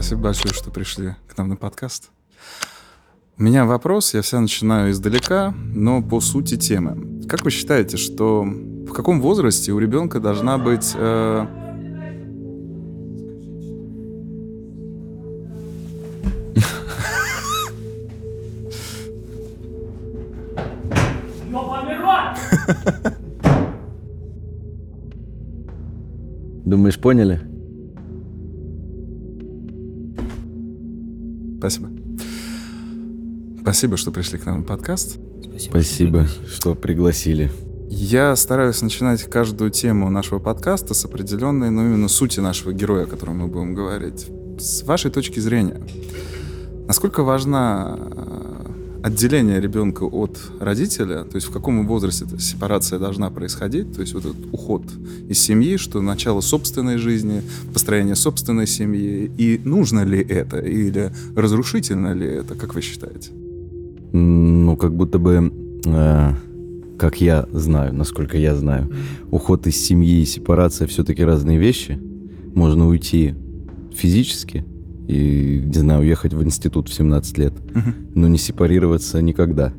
Спасибо большое, что пришли к нам на подкаст. У меня вопрос, я всегда начинаю издалека, но по сути темы. Как вы считаете, что в каком возрасте у ребенка должна быть... Думаешь, поняли? Спасибо. Спасибо, что пришли к нам на подкаст. Спасибо, что пригласили. Я стараюсь начинать каждую тему нашего подкаста с определенной, но именно сути нашего героя, о котором мы будем говорить. С вашей точки зрения, насколько важно отделение ребенка от родителя, то есть в каком возрасте сепарация должна происходить, то есть вот этот уход из семьи, что начало собственной жизни, построение собственной семьи, и нужно ли это, или разрушительно ли это, как вы считаете? Ну, как будто бы, как я знаю, насколько я знаю, уход из семьи и сепарация все-таки разные вещи. Можно уйти физически, и, не знаю, уехать в институт в 17 лет, но не сепарироваться никогда.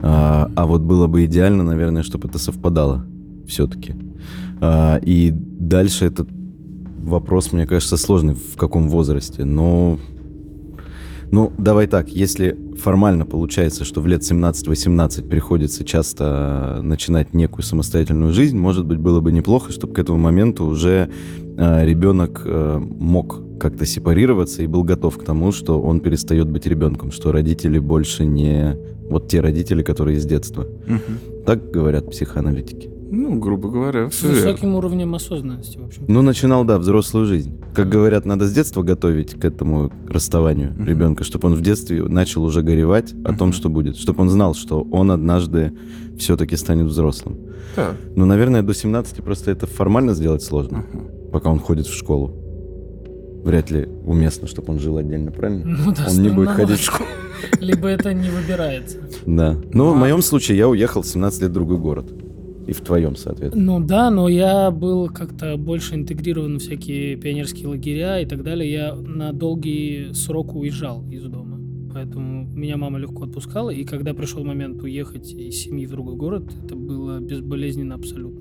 А вот было бы идеально, наверное, чтобы это совпадало все-таки. И дальше этот вопрос, мне кажется, сложный, в каком возрасте. Но, ну, давай так, если формально получается, что в лет 17-18 приходится часто начинать некую самостоятельную жизнь, может быть, было бы неплохо, чтобы к этому моменту уже ребенок мог как-то сепарироваться и был готов к тому, что он перестает быть ребенком, что родители больше не вот те родители, которые из детства. Угу. Так говорят психоаналитики. Ну, грубо говоря. С высоким уровнем осознанности, в общем. Ну, начинал, да, взрослую жизнь. Как говорят, надо с детства готовить к этому расставанию ребенка, чтобы он в детстве начал уже горевать о том, что будет. Чтобы он знал, что он однажды все-таки станет взрослым. Да. Ну, наверное, до 17 просто это формально сделать сложно, пока он ходит в школу. Вряд ли уместно, чтобы он жил отдельно, правильно? Ну, да, он не будет ходить в школу. Либо это не выбирается. Да. Ну, в моем случае я уехал в 17 лет в другой город. И в твоем, соответственно. Ну да, но я был как-то больше интегрирован в всякие пионерские лагеря и так далее. Я на долгий срок уезжал из дома. Поэтому меня мама легко отпускала. И когда пришел момент уехать из семьи в другой город, это было безболезненно абсолютно.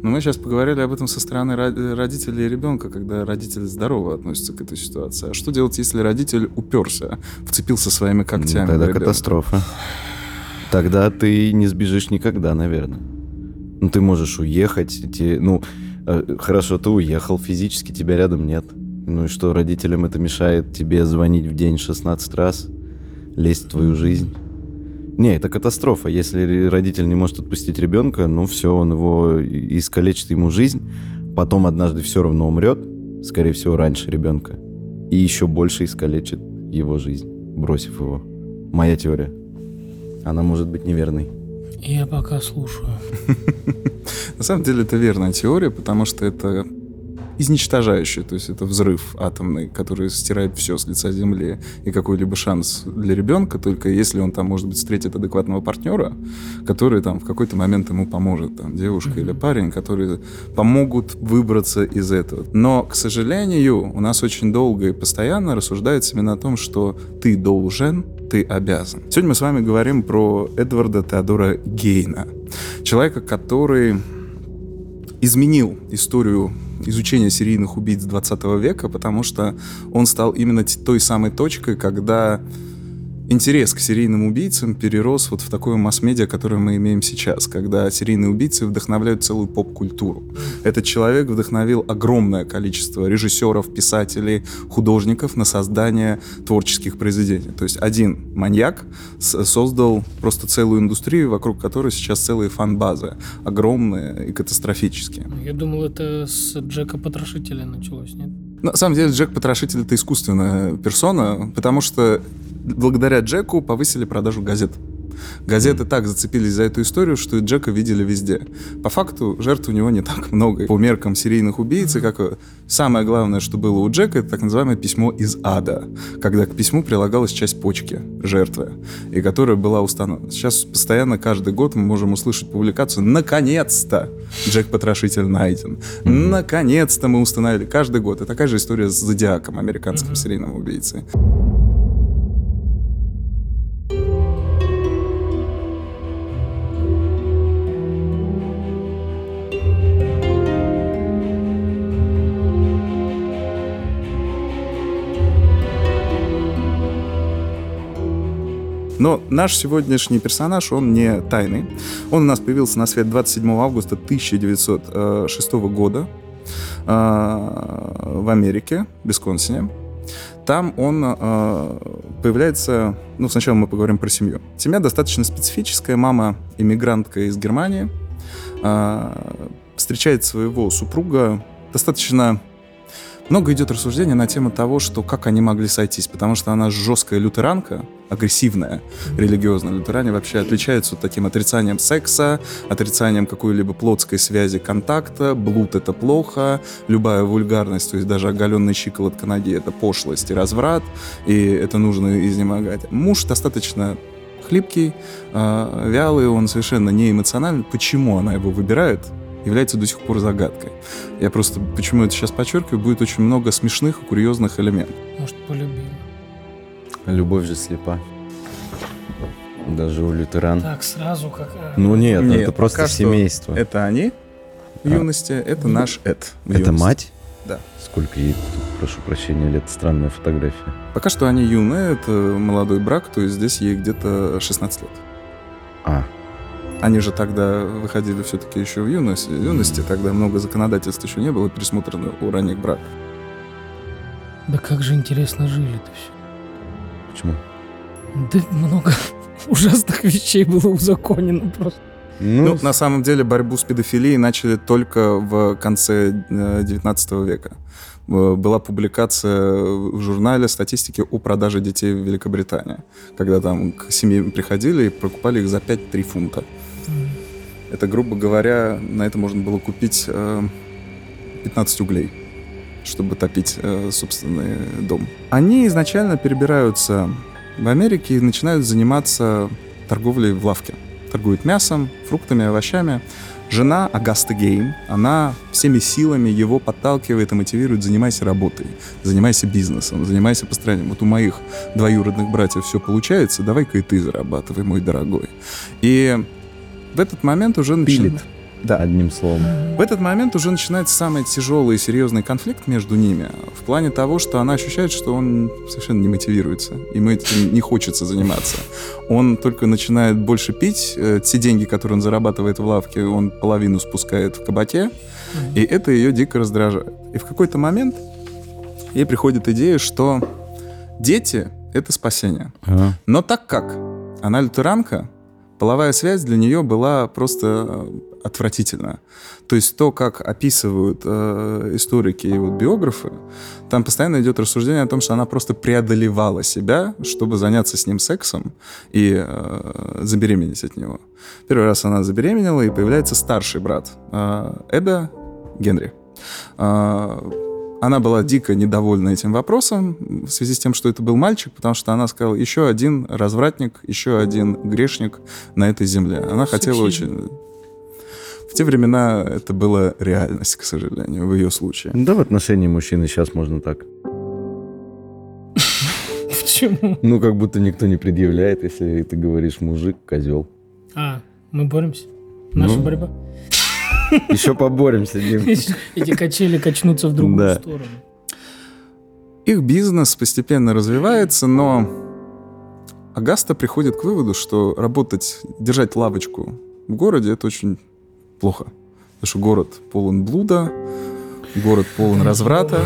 Но мы сейчас поговорили об этом со стороны родителей и ребенка, когда родители здорово относятся к этой ситуации. А что делать, если родитель уперся, вцепился своими когтями? Ну, тогда катастрофа. Тогда ты не сбежишь никогда, наверное. Ну, ты можешь уехать. Ну, хорошо, ты уехал, физически тебя рядом нет. Ну и что, родителям это мешает тебе звонить в день 16 раз, лезть в твою жизнь? Не, это катастрофа. Если родитель не может отпустить ребенка, ну все, он его искалечит, ему жизнь. Потом однажды все равно умрет, скорее всего, раньше ребенка. И еще больше искалечит его жизнь, бросив его. Моя теория. Она может быть неверной. Я пока слушаю. На самом деле это верная теория, потому что это изничтожающая, то есть это взрыв атомный, который стирает все с лица земли, и какой-либо шанс для ребенка, только если он там, может быть, встретит адекватного партнера, который там в какой-то момент ему поможет, там, девушка или парень, которые помогут выбраться из этого. Но, к сожалению, у нас очень долго и постоянно рассуждается именно о том, что ты должен, ты обязан. Сегодня мы с вами говорим про Эдварда Теодора Гейна, человека, который изменил историю изучения серийных убийц 20 века, потому что он стал именно той самой точкой, когда интерес к серийным убийцам перерос вот в такое масс-медиа, которое мы имеем сейчас, когда серийные убийцы вдохновляют целую поп-культуру. Этот человек вдохновил огромное количество режиссеров, писателей, художников на создание творческих произведений. То есть один маньяк создал просто целую индустрию, вокруг которой сейчас целые фан-базы, огромные и катастрофические. Я думал, это с Джека Потрошителя началось, нет? На самом деле Джек Потрошитель — это искусственная персона, потому что благодаря Джеку повысили продажу газет. Газеты так зацепились за эту историю, что и Джека видели везде. По факту, жертв у него не так много. По меркам серийных убийц, как самое главное, что было у Джека, это так называемое письмо из ада, когда к письму прилагалась часть почки жертвы, и которая была установлена. Сейчас постоянно, каждый год мы можем услышать публикацию «Наконец-то! Джек-потрошитель найден!» «Наконец-то мы установили!» Каждый год. И такая же история с Зодиаком, американским серийным убийцей. Но наш сегодняшний персонаж, он не тайный. Он у нас появился на свет 27 августа 1906 года в Америке, в Висконсине. Там он появляется... Ну, сначала мы поговорим про семью. Семья достаточно специфическая. Мама иммигрантка из Германии. Встречает своего супруга. Достаточно... Много идет рассуждений на тему того, что как они могли сойтись, потому что она жесткая лютеранка, агрессивная, религиозная. Лютеране вообще отличаются таким отрицанием секса, отрицанием какой-либо плотской связи, контакта, блуд — это плохо, любая вульгарность, то есть даже оголенная щиколотка ноги — это пошлость и разврат, и это нужно изнемогать. Муж достаточно хлипкий, вялый, он совершенно не эмоциональный. Почему она его выбирает, является до сих пор загадкой. Я просто, почему это сейчас подчеркиваю, будет очень много смешных и курьезных элементов. Может, полюбила. Любовь же слепа. Даже у лютеран. Так, сразу как... Ну нет, нет, это просто семейство. Это они в юности, это наш Эд. Это мать? Да. Сколько ей, прошу прощения, лет? Странная фотография. Пока что они юные, это молодой брак, то есть здесь ей где-то 16 лет. Они же тогда выходили все-таки еще в юности, тогда много законодательств еще не было, пересмотрено у ранних браков. Да как же интересно жили-то все. Почему? Да много ужасных вещей было узаконено просто. Ну, на самом деле, борьбу с педофилией начали только в конце 19 века. Была публикация в журнале статистики о продаже детей в Великобритании, когда там к семьям приходили и покупали их за 5-3 фунта. Это, грубо говоря, на это можно было купить 15 углей, чтобы топить собственный дом. Они изначально перебираются в Америке и начинают заниматься торговлей в лавке. Торгуют мясом, фруктами, овощами. Жена Агасты Гейн, она всеми силами его подталкивает и мотивирует: занимайся работой, занимайся бизнесом, занимайся построением. Вот у моих двоюродных братьев все получается, давай-ка и ты зарабатывай, мой дорогой. И в этот момент уже начинает... Да, одним словом. В этот момент уже начинается самый тяжелый и серьезный конфликт между ними, в плане того, что она ощущает, что он совершенно не мотивируется, ему этим не хочется заниматься. Он только начинает больше пить, те деньги, которые он зарабатывает в лавке, он половину спускает в кабаке, и это ее дико раздражает. И в какой-то момент ей приходит идея, что дети — это спасение. Но так как она лютеранка, половая связь для нее была просто отвратительна. То есть то, как описывают историки и вот биографы, там постоянно идет рассуждение о том, что она просто преодолевала себя, чтобы заняться с ним сексом и забеременеть от него. Первый раз она забеременела, и появляется старший брат Эда, Генри. Она была дико недовольна этим вопросом в связи с тем, что это был мальчик, потому что она сказала: еще один развратник, еще один грешник на этой земле. Она хотела очень... В те времена это была реальность, к сожалению, в ее случае. Да, в отношении мужчины сейчас можно так. Почему? Ну, как будто никто не предъявляет, если ты говоришь мужик, козел. Мы боремся? Наша борьба? Еще поборемся, Дим. Эти качели качнутся в другую сторону. Их бизнес постепенно развивается, но Агаста приходит к выводу, что работать, держать лавочку в городе — это очень плохо. Потому что город полон блуда, город полон разврата.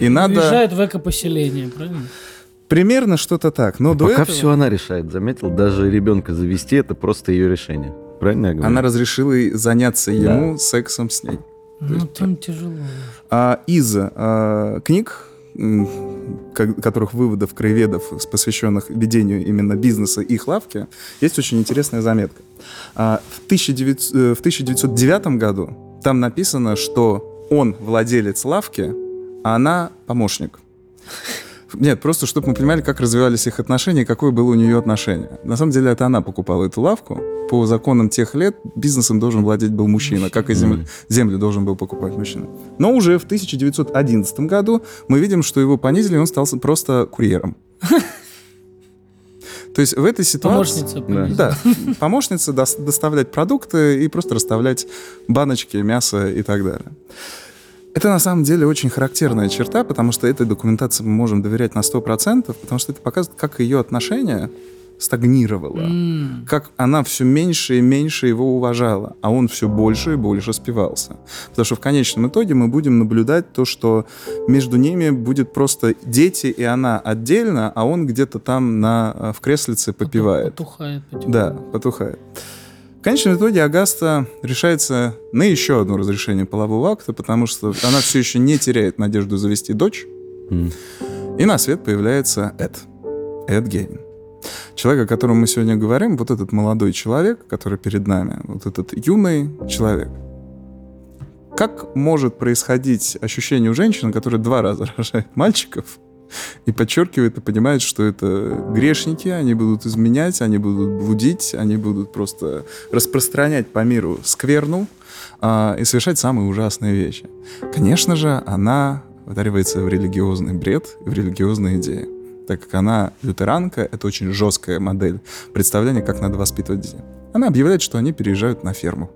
И надо... Уезжают в эко-поселение, правильно? Примерно что-то так. Но до пока этого... все она решает, заметил. Даже ребенка завести — это просто ее решение. Правильно я говорю? Она разрешила заняться ему сексом с ней. Ну, там тяжело. Из книг которых выводов краеведов, посвященных ведению именно бизнеса и их лавки, есть очень интересная заметка. В 1909 году там написано, что он владелец лавки, а она помощник. Нет, просто чтобы мы понимали, как развивались их отношения, какое было у нее отношение. На самом деле, это она покупала эту лавку. По законам тех лет бизнесом должен владеть был мужчина, как и землю должен был покупать мужчина. Но уже в 1911 году мы видим, что его понизили, и он стал просто курьером. То есть в этой ситуации... Помощница. Да, помощница доставлять продукты и просто расставлять баночки, мясо и так далее. Это на самом деле очень характерная черта, потому что этой документации мы можем доверять на 100%, потому что это показывает, как ее отношение стагнировало, как она все меньше и меньше его уважала, а он все больше и больше спивался. Потому что в конечном итоге мы будем наблюдать то, что между ними будет просто дети, и она отдельно, а он где-то там в креслице попивает. Потухает. Да, потухает. В конечном итоге Агаста решается на еще одно разрешение полового акта, потому что она все еще не теряет надежду завести дочь. И на свет появляется Эд Гейн. Человек, о котором мы сегодня говорим, вот этот молодой человек, который перед нами, вот этот юный человек. Как может происходить ощущение у женщины, которая 2 раза рожает мальчиков, и подчеркивает и понимает, что это грешники, они будут изменять, они будут блудить, они будут просто распространять по миру скверну и совершать самые ужасные вещи. Конечно же, она вдаривается в религиозный бред, в религиозные идеи, так как она лютеранка, это очень жесткая модель представления, как надо воспитывать детей. Она объявляет, что они переезжают на ферму.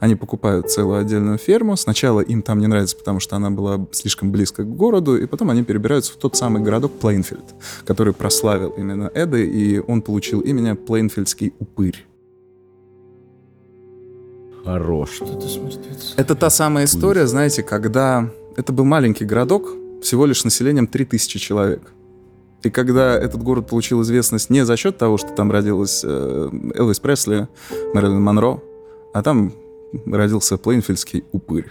Они покупают целую отдельную ферму. Сначала им там не нравится, потому что она была слишком близко к городу, и потом они перебираются в тот самый городок Плейнфилд, который прославил именно Эда, и он получил имя Плейнфилдский упырь. Хорош. Это та самая история, знаете, когда... Это был маленький городок, всего лишь населением 3000 человек. И когда этот город получил известность не за счет того, что там родилась Элвис Пресли, Мэрилин Монро, а там родился Плейнфилдский упырь.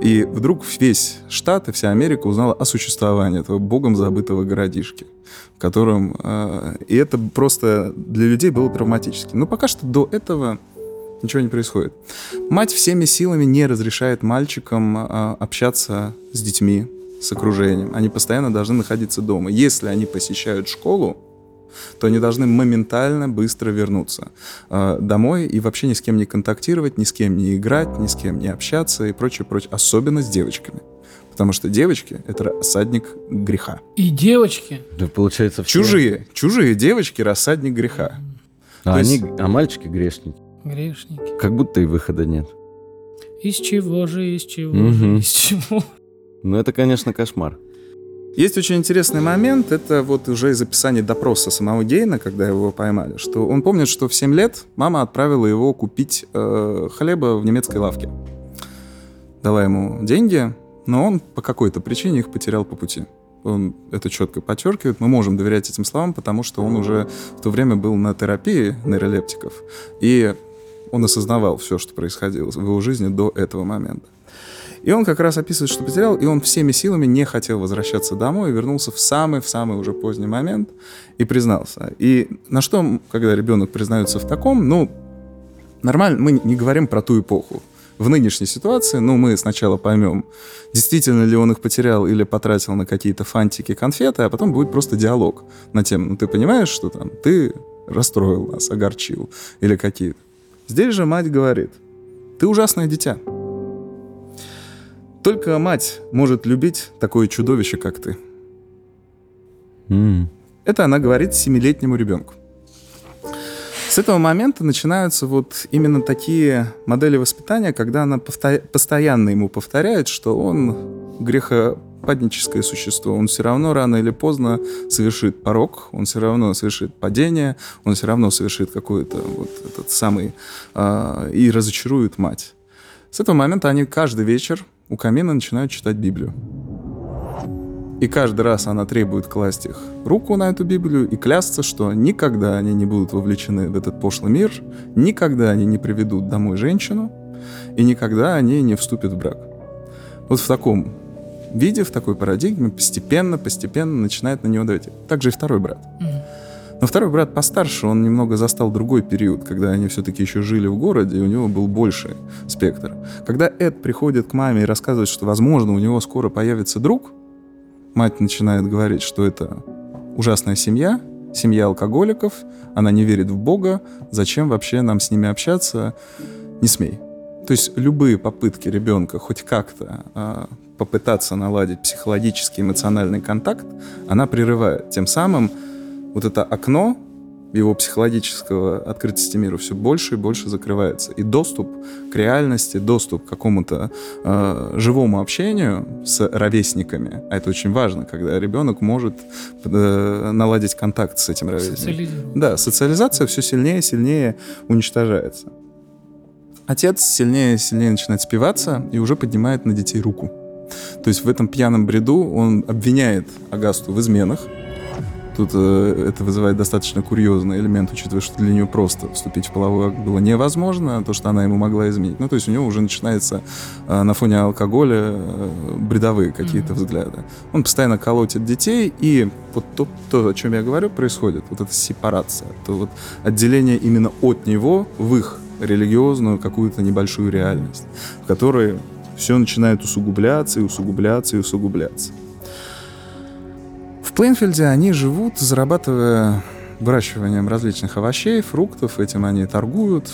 И вдруг весь штат и вся Америка узнала о существовании этого богом забытого городишки, в котором... и это просто для людей было травматически. Но пока что до этого ничего не происходит. Мать всеми силами не разрешает мальчикам общаться с детьми, с окружением. Они постоянно должны находиться дома. Если они посещают школу, то они должны моментально быстро вернуться домой и вообще ни с кем не контактировать, ни с кем не играть, ни с кем не общаться и прочее. Особенно с девочками. Потому что девочки — это рассадник греха. И девочки? Да, получается, все. Чужие девочки — рассадник греха. А мальчики — грешники. Грешники. Как будто и выхода нет. Из чего? Ну, это, конечно, кошмар. Есть очень интересный момент, это вот уже из описания допроса самого Гейна, когда его поймали, что он помнит, что в 7 лет мама отправила его купить хлеба в немецкой лавке. Дала ему деньги, но он по какой-то причине их потерял по пути. Он это четко подчеркивает. Мы можем доверять этим словам, потому что он уже в то время был на терапии нейролептиков, и он осознавал все, что происходило в его жизни до этого момента. И он как раз описывает, что потерял, и он всеми силами не хотел возвращаться домой, и вернулся в самый уже поздний момент и признался. И на что, когда ребенок признается в таком, нормально, мы не говорим про ту эпоху. В нынешней ситуации, мы сначала поймем, действительно ли он их потерял или потратил на какие-то фантики, конфеты, а потом будет просто диалог на тему, ты понимаешь, что там, ты расстроил нас, огорчил, или какие-то. Здесь же мать говорит, ты ужасное дитя. Только мать может любить такое чудовище, как ты. Это она говорит 7-летнему ребенку. С этого момента начинаются вот именно такие модели воспитания, когда она постоянно ему повторяет, что он грехопадническое существо. Он все равно рано или поздно совершит порок, он все равно совершит падение, он все равно совершит какой-то вот этот самый... и разочарует мать. С этого момента они каждый вечер у камина начинают читать Библию. И каждый раз она требует класть их руку на эту Библию и клясться, что никогда они не будут вовлечены в этот пошлый мир, никогда они не приведут домой женщину и никогда они не вступят в брак. Вот в таком виде, в такой парадигме, постепенно начинает на него давить. Также и второй брат. Но второй брат постарше, он немного застал другой период, когда они все-таки еще жили в городе, и у него был больший спектр. Когда Эд приходит к маме и рассказывает, что, возможно, у него скоро появится друг, мать начинает говорить, что это ужасная семья, семья алкоголиков, она не верит в Бога, зачем вообще нам с ними общаться, не смей. То есть любые попытки ребенка хоть как-то попытаться наладить психологический, эмоциональный контакт, она прерывает, тем самым вот это окно его психологического открытости миру все больше и больше закрывается. И доступ к реальности, доступ к какому-то живому общению с ровесниками, а это очень важно, когда ребенок может наладить контакт с этим ровесником. Да, социализация все сильнее и сильнее уничтожается. Отец сильнее и сильнее начинает спиваться и уже поднимает на детей руку. То есть в этом пьяном бреду он обвиняет Агасту в изменах. Тут это вызывает достаточно курьезный элемент, учитывая, что для нее просто вступить в половой акт было невозможно, то, что она ему могла изменить. Ну, то есть у него уже начинается на фоне алкоголя бредовые какие-то взгляды. Он постоянно колотит детей, и вот то, о чем я говорю, происходит. Вот эта сепарация, то вот отделение именно от него в их религиозную какую-то небольшую реальность, в которой все начинает усугубляться. В Плейнфилде они живут, зарабатывая выращиванием различных овощей, фруктов. Этим они торгуют,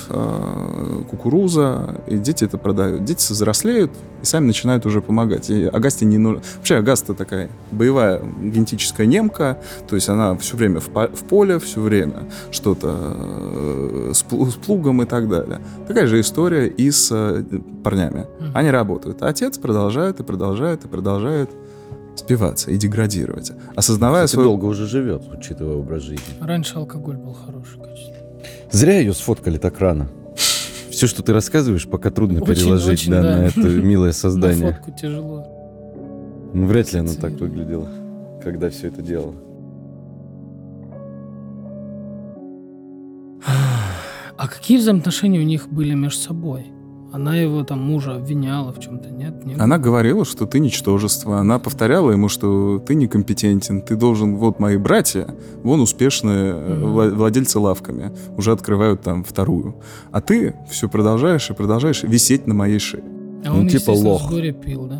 кукуруза, и дети это продают. Дети взрослеют и сами начинают уже помогать. И Агасте не нужно... Вообще Агаста такая боевая генетическая немка, то есть она все время в поле, все время что-то с плугом и так далее. Такая же история и с парнями. Они работают, а отец продолжает спиваться и деградировать, осознавая свою... долго уже живет, учитывая образ жизни. Раньше алкоголь был хороший, конечно. Зря ее сфоткали так рано. Все, что ты рассказываешь, пока трудно переложить на это милое создание. На фотку тяжело. Ну, вряд ли она так выглядела, когда все это делала. А какие взаимоотношения у них были между собой? Она его, там, мужа обвиняла в чем-то, нет? Нет? Она говорила, что ты ничтожество. Она повторяла ему, что ты некомпетентен, ты должен... Вот мои братья, вон успешные владельцы лавками, уже открывают там вторую. А ты все продолжаешь висеть на моей шее. А он, естественно, с горя пил, да?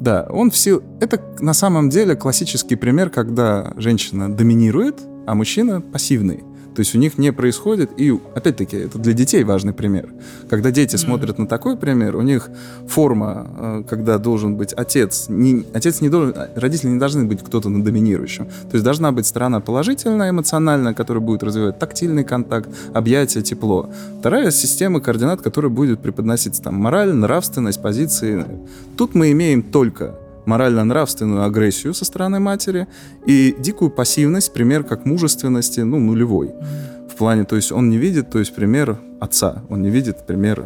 Да, он все... Это, на самом деле, классический пример, когда женщина доминирует, а мужчина пассивный. То есть у них не происходит, и, опять-таки, это для детей важный пример. Когда дети смотрят на такой пример, у них форма, когда должен быть отец не должен, родители не должны быть кто-то на доминирующем. То есть должна быть сторона положительная, эмоциональная, которая будет развивать тактильный контакт, объятия, тепло. Вторая система координат, которая будет преподноситься там мораль, нравственность, позиции. Тут мы имеем только морально-нравственную агрессию со стороны матери и дикую пассивность, пример как мужественности, нулевой. В плане, то есть он не видит, то есть пример отца, он не видит пример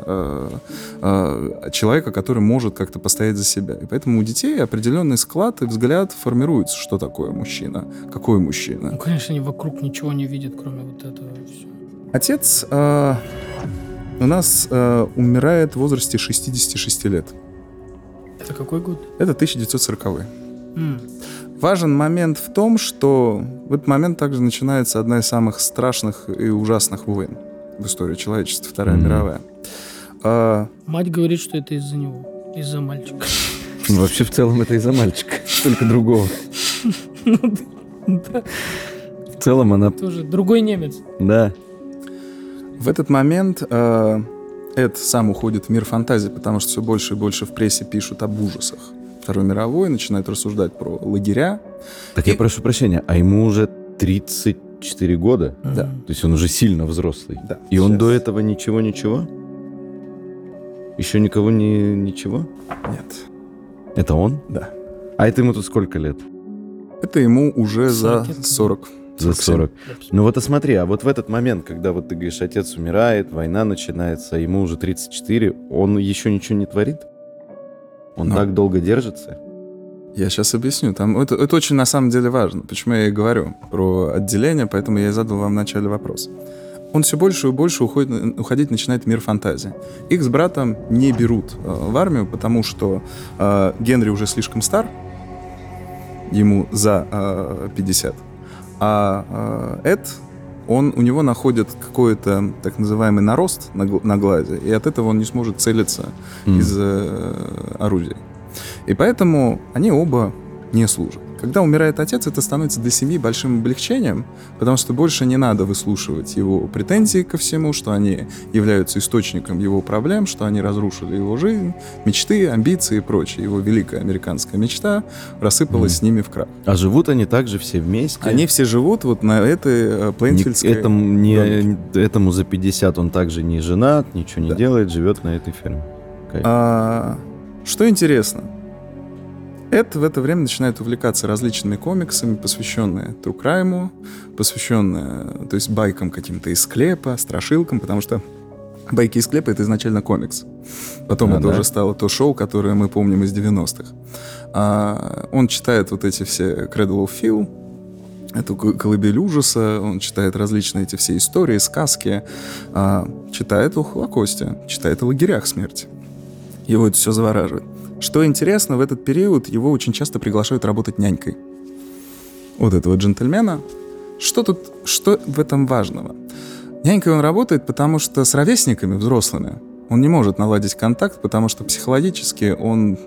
человека, который может как-то постоять за себя. И поэтому у детей определенный склад и взгляд формируется, что такое мужчина, какой мужчина. Ну, конечно, они вокруг ничего не видят, кроме вот этого всего. Отец у нас умирает в возрасте 66 лет. Это какой год? Это 1940-й. Важен момент в том, что в этот момент также начинается одна из самых страшных и ужасных войн в истории человечества, Вторая мировая. Мать говорит, что это из-за него, из-за мальчика. Вообще, в целом, это из-за мальчика, только другого. В целом она... Тоже другой немец. Да. В этот момент... Эд сам уходит в мир фантазии, потому что все больше и больше в прессе пишут об ужасах Второй мировой, начинают рассуждать про лагеря. Так и... я прошу прощения, а ему уже 34 года? Да. То есть он уже сильно взрослый? Да. И сейчас. Он до этого ничего-ничего? Еще никого не... ничего? Нет. Это он? Да. А это ему тут сколько лет? Это ему уже за 40. За 40. Ну вот, а смотри, а вот в этот момент, когда вот ты говоришь, отец умирает, война начинается, ему уже 34, он еще ничего не творит? Он так долго держится? Я сейчас объясню. Там, это очень на самом деле важно. Почему я и говорю про отделение, поэтому я и задал вам вначале вопрос. Он все больше и больше уходить начинает в мир фантазии. Их с братом не берут в армию, потому что Генри уже слишком стар, ему за 50. А Эд, у него находит какой-то так называемый нарост на глазе, и от этого он не сможет целиться из орудия. И поэтому они оба не служат. Когда умирает отец, это становится для семьи большим облегчением, потому что больше не надо выслушивать его претензии ко всему, что они являются источником его проблем, что они разрушили его жизнь, мечты, амбиции и прочее. Его великая американская мечта рассыпалась с ними в крах. А живут они также все вместе? Они все живут вот на этой плейнфилдской... Этому за 50 он также не женат, ничего не делает, живет на этой ферме. Что интересно, Эд в это время начинает увлекаться различными комиксами, посвященные тру-крайму, посвященные, то есть, байкам каким-то из склепа, страшилкам, потому что байки из склепа — это изначально комикс. Потом уже стало то шоу, которое мы помним из 90-х. Он читает вот эти все Cradle of Filth, эту колыбель ужаса, он читает различные эти все истории, сказки, читает о Холокосте, читает о лагерях смерти. Его это все завораживает. Что интересно, в этот период его очень часто приглашают работать нянькой. Вот этого джентльмена. Что в этом важного? Нянькой он работает, потому что с ровесниками, взрослыми, он не может наладить контакт, потому что психологически он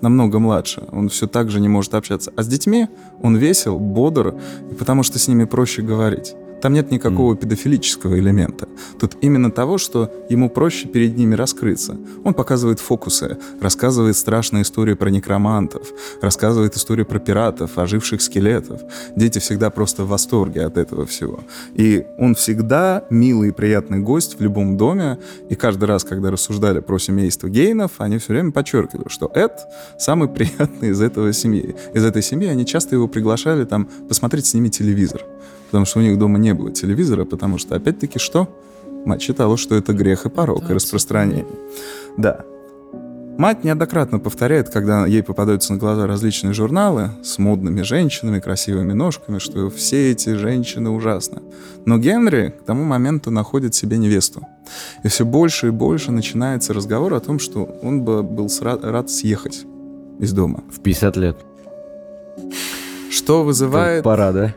намного младше. Он все так же не может общаться. А с детьми он весел, бодр, потому что с ними проще говорить. Там нет никакого педофилического элемента. Тут именно того, что ему проще перед ними раскрыться. Он показывает фокусы, рассказывает страшные истории про некромантов, рассказывает истории про пиратов, оживших скелетов. Дети всегда просто в восторге от этого всего. И он всегда милый и приятный гость в любом доме. И каждый раз, когда рассуждали про семейство Гейнов, они все время подчеркивали, что Эд самый приятный из этого семьи. Из этой семьи они часто его приглашали там посмотреть с ними телевизор. Потому что у них дома не было телевизора, потому что, опять-таки, что? Мать считала, что это грех и порок, и распространение. Да. Мать неоднократно повторяет, когда ей попадаются на глаза различные журналы с модными женщинами, красивыми ножками, что все эти женщины ужасны. Но Генри к тому моменту находит себе невесту. И все больше и больше начинается разговор о том, что он бы был рад съехать из дома. В 50 лет. Что вызывает... Пора, да?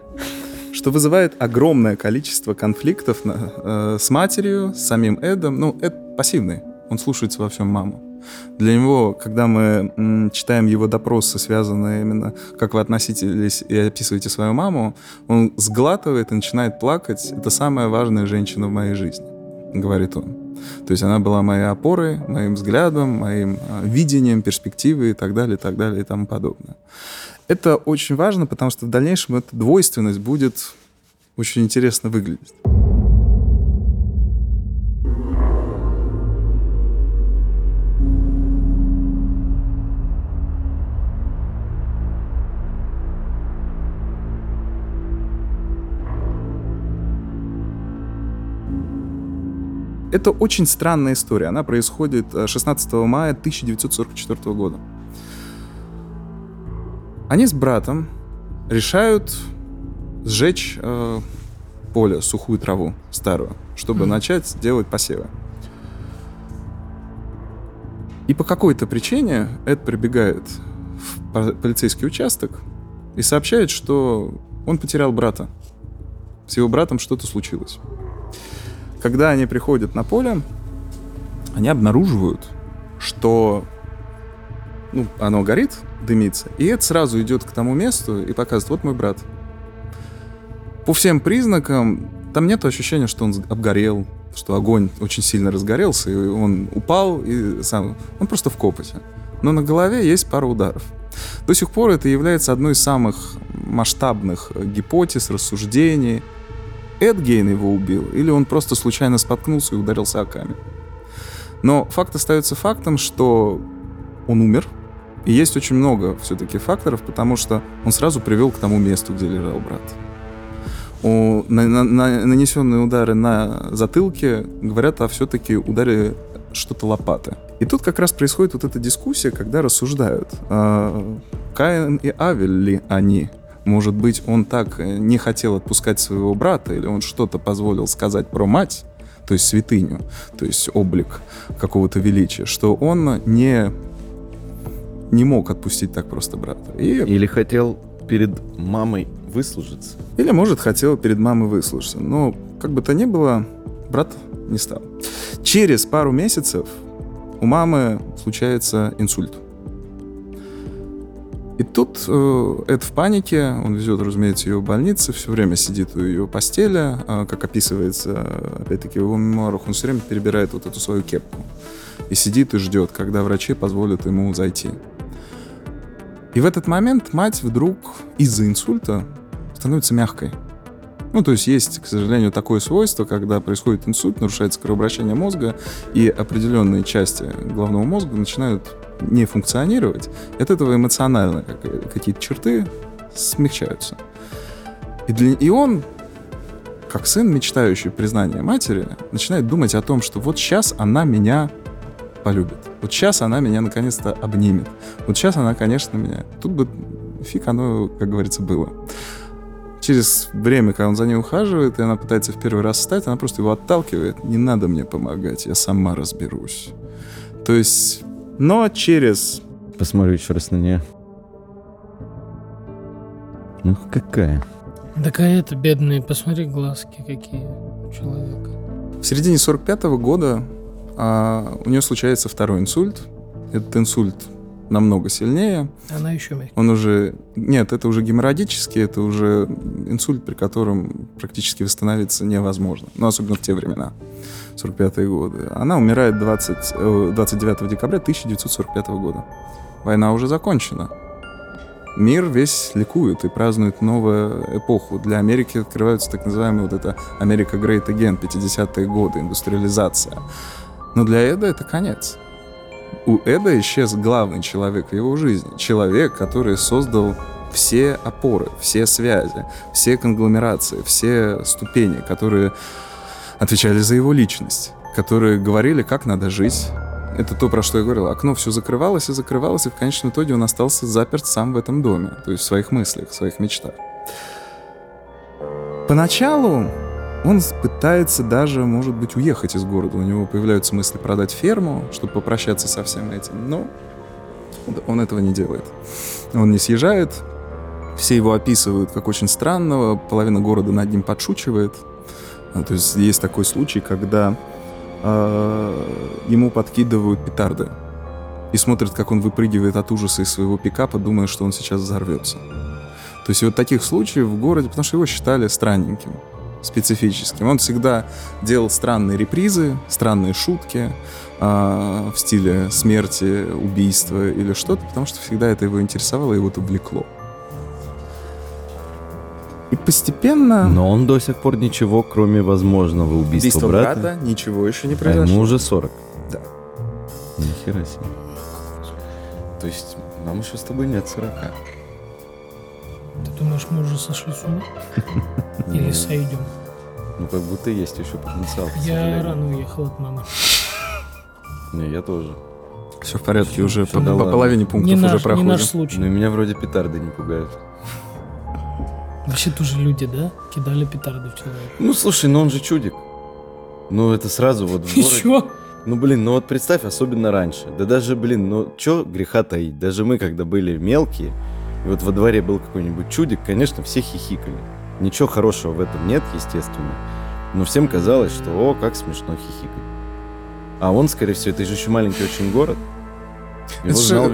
Что вызывает огромное количество конфликтов с матерью, с самим Эдом. Ну, Эд пассивный, он слушается во всем маму. Для него, когда мы читаем его допросы, связанные именно, как вы относитесь и описываете свою маму, он сглатывает и начинает плакать. «Это самая важная женщина в моей жизни», говорит он. То есть она была моей опорой, моим взглядом, моим видением, перспективой и так далее и тому подобное. Это очень важно, потому что в дальнейшем эта двойственность будет очень интересно выглядеть. Это очень странная история. Она происходит 16 мая 1944 года. Они с братом решают сжечь поле, сухую траву старую, чтобы начать делать посевы. И по какой-то причине Эд прибегает в полицейский участок и сообщает, что он потерял брата. С его братом что-то случилось. Когда они приходят на поле, они обнаруживают, что... Ну, оно горит, дымится. И Эд сразу идет к тому месту и показывает: вот мой брат. По всем признакам, там нет ощущения, что он обгорел, что огонь очень сильно разгорелся, и он упал, и сам... Он просто в копоте. Но на голове есть пара ударов. До сих пор это является одной из самых масштабных гипотез, рассуждений. Эд Гейн его убил, или он просто случайно споткнулся и ударился о камень. Но факт остается фактом, что он умер. И есть очень много все-таки факторов, потому что он сразу привел к тому месту, где лежал брат. Нанесенные удары на затылке говорят о все-таки ударе что-то лопаты. И тут как раз происходит вот эта дискуссия, когда рассуждают. Каин и Авель ли они? Может быть, он так не хотел отпускать своего брата, или он что-то позволил сказать про мать, то есть святыню, то есть облик какого-то величия, что он не... не мог отпустить так просто брата. Или хотел перед мамой выслужиться. Или, может, хотел перед мамой выслужиться. Но, как бы то ни было, брат не стал. Через пару месяцев у мамы случается инсульт. И тут Эд в панике, он везет, разумеется, ее в больницу, все время сидит у ее постели, как описывается, опять-таки, в его мемуарах, он все время перебирает вот эту свою кепку. И сидит и ждет, когда врачи позволят ему зайти. И в этот момент мать вдруг из-за инсульта становится мягкой. Ну, то есть есть, к сожалению, такое свойство, когда происходит инсульт, нарушается кровообращение мозга, и определенные части головного мозга начинают не функционировать. От этого эмоционально какие-то черты смягчаются. И он, как сын, мечтающий признания матери, начинает думать о том, что вот сейчас она меня полюбит. Вот сейчас она меня наконец-то обнимет. Вот сейчас она, конечно, меня... Тут бы фиг оно, как говорится, было. Через время, когда он за ней ухаживает, и она пытается в первый раз встать, она просто его отталкивает. Не надо мне помогать, я сама разберусь. То есть, но через... Посмотрю еще раз на нее. Ну, какая? Такая это бедная, посмотри, глазки какие у человека. В середине 45-го года у нее случается второй инсульт. Этот инсульт намного сильнее. Она еще мягкая. Он уже... Нет, это уже геморрагический, это уже инсульт, при котором практически восстановиться невозможно. Ну, особенно в те времена, 45-е годы. Она умирает 29 декабря 1945 года. Война уже закончена. Мир весь ликует и празднует новую эпоху. Для Америки открываются так называемые вот это Америка Great Again, 50-е годы, индустриализация. Но для Эда это конец. У Эда исчез главный человек в его жизни. Человек, который создал все опоры, все связи, все конгломерации, все ступени, которые отвечали за его личность, которые говорили, как надо жить. Это то, про что я говорил. Окно все закрывалось и закрывалось, и в конечном итоге он остался заперт сам в этом доме. То есть в своих мыслях, в своих мечтах. Поначалу он пытается даже, может быть, уехать из города. У него появляются мысли продать ферму, чтобы попрощаться со всем этим. Но он этого не делает. Он не съезжает. Все его описывают как очень странного. Половина города над ним подшучивает. То есть есть такой случай, когда ему подкидывают петарды. И смотрят, как он выпрыгивает от ужаса из своего пикапа, думая, что он сейчас взорвется. То есть вот таких случаев в городе, потому что его считали странненьким, специфическим. Он всегда делал странные репризы, странные шутки в стиле смерти, убийства или что-то, потому что всегда это его интересовало, его это влекло. И постепенно... Но он до сих пор ничего, кроме возможного убийства брата, ничего еще не произошло. А ему уже 40. Да. Нихера себе. То есть нам еще с тобой нет 40. Ты думаешь, мы уже сошли с ума? Или сойдем? Ну, как будто есть еще потенциал. Я рано уехал от мамы. Не, я тоже. Все в порядке, уже по половине пунктов уже проходим. Не наш случай. Ну, и меня вроде петарды не пугают. Вообще тоже люди, да? Кидали петарды в человека. Ну, слушай, ну он же чудик. Ну, это сразу вот в городе... Еще? Ну, блин, ну вот представь, особенно раньше. Да даже, блин, ну че греха таить? Даже мы, когда были мелкие... И вот во дворе был какой-нибудь чудик, конечно, все хихикали. Ничего хорошего в этом нет, естественно. Но всем казалось, что о, как смешно хихикать. А он, скорее всего, это же еще маленький очень город.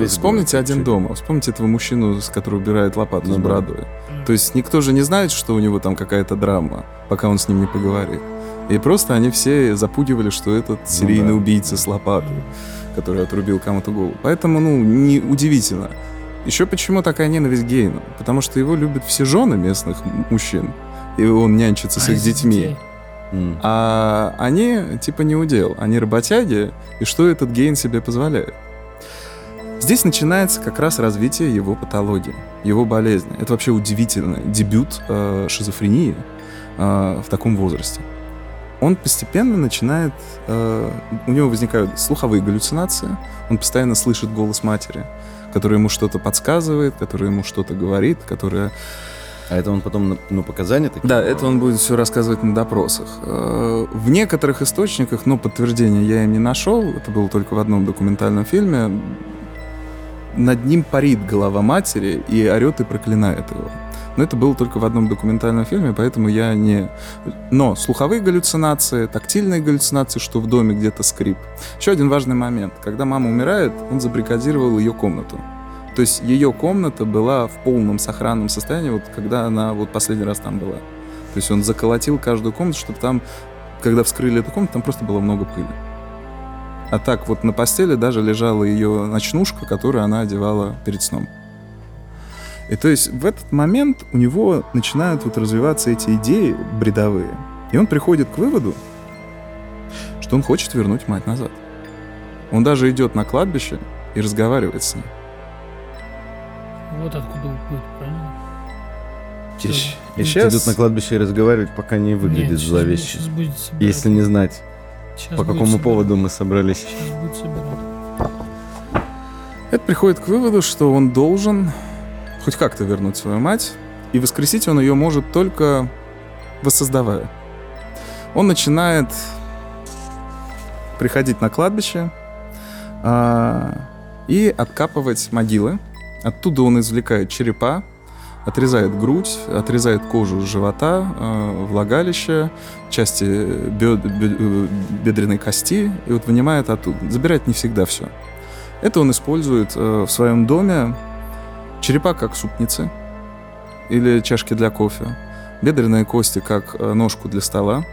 Вспомните «Один дома». Вспомните этого мужчину, с которого убирает лопату с бородой. То есть никто же не знает, что у него там какая-то драма, пока он с ним не поговорит. И просто они все запугивали, что этот серийный убийца с лопатой, который отрубил кому-то голову. Поэтому, ну, неудивительно. Еще почему такая ненависть к Гейну? Потому что его любят все жены местных мужчин, и он нянчится с их детьми. А они типа не удел, они работяги, и что этот Гейн себе позволяет? Здесь начинается как раз развитие его патологии, его болезни. Это вообще удивительный дебют шизофрении в таком возрасте. Он постепенно начинает... у него возникают слуховые галлюцинации, он постоянно слышит голос матери, который ему что-то подсказывает, который ему что-то говорит, которая... А это он потом на показания такие? Да, это он будет все рассказывать на допросах. В некоторых источниках, но подтверждения я им не нашел, это было только в одном документальном фильме, над ним парит голова матери и орет и проклинает его. Но это было только в одном документальном фильме, поэтому я не... Но слуховые галлюцинации, тактильные галлюцинации, что в доме где-то скрип. Еще один важный момент. Когда мама умирает, он забаррикадировал ее комнату. То есть ее комната была в полном сохранном состоянии, вот когда она вот последний раз там была. То есть он заколотил каждую комнату, чтобы там, когда вскрыли эту комнату, там просто было много пыли. А так вот на постели даже лежала ее ночнушка, которую она одевала перед сном. И то есть в этот момент у него начинают вот развиваться эти идеи бредовые. И он приходит к выводу, что он хочет вернуть мать назад. Он даже идет на кладбище и разговаривает с ней. Вот откуда уходит, правильно? Сейчас идут на кладбище и разговаривать, пока не выглядит зловеще. Если не знать, по какому поводу мы собрались. Сейчас будет собирать. Это приходит к выводу, что он должен... хоть как-то вернуть свою мать, и воскресить он ее может только воссоздавая. Он начинает приходить на кладбище и откапывать могилы. Оттуда он извлекает черепа, отрезает грудь, отрезает кожу с живота, влагалище, части бедренной кости, и вот вынимает оттуда. Забирает не всегда все. Это он использует в своем доме. Черепа как супницы или чашки для кофе, бедренные кости как ножку для стола.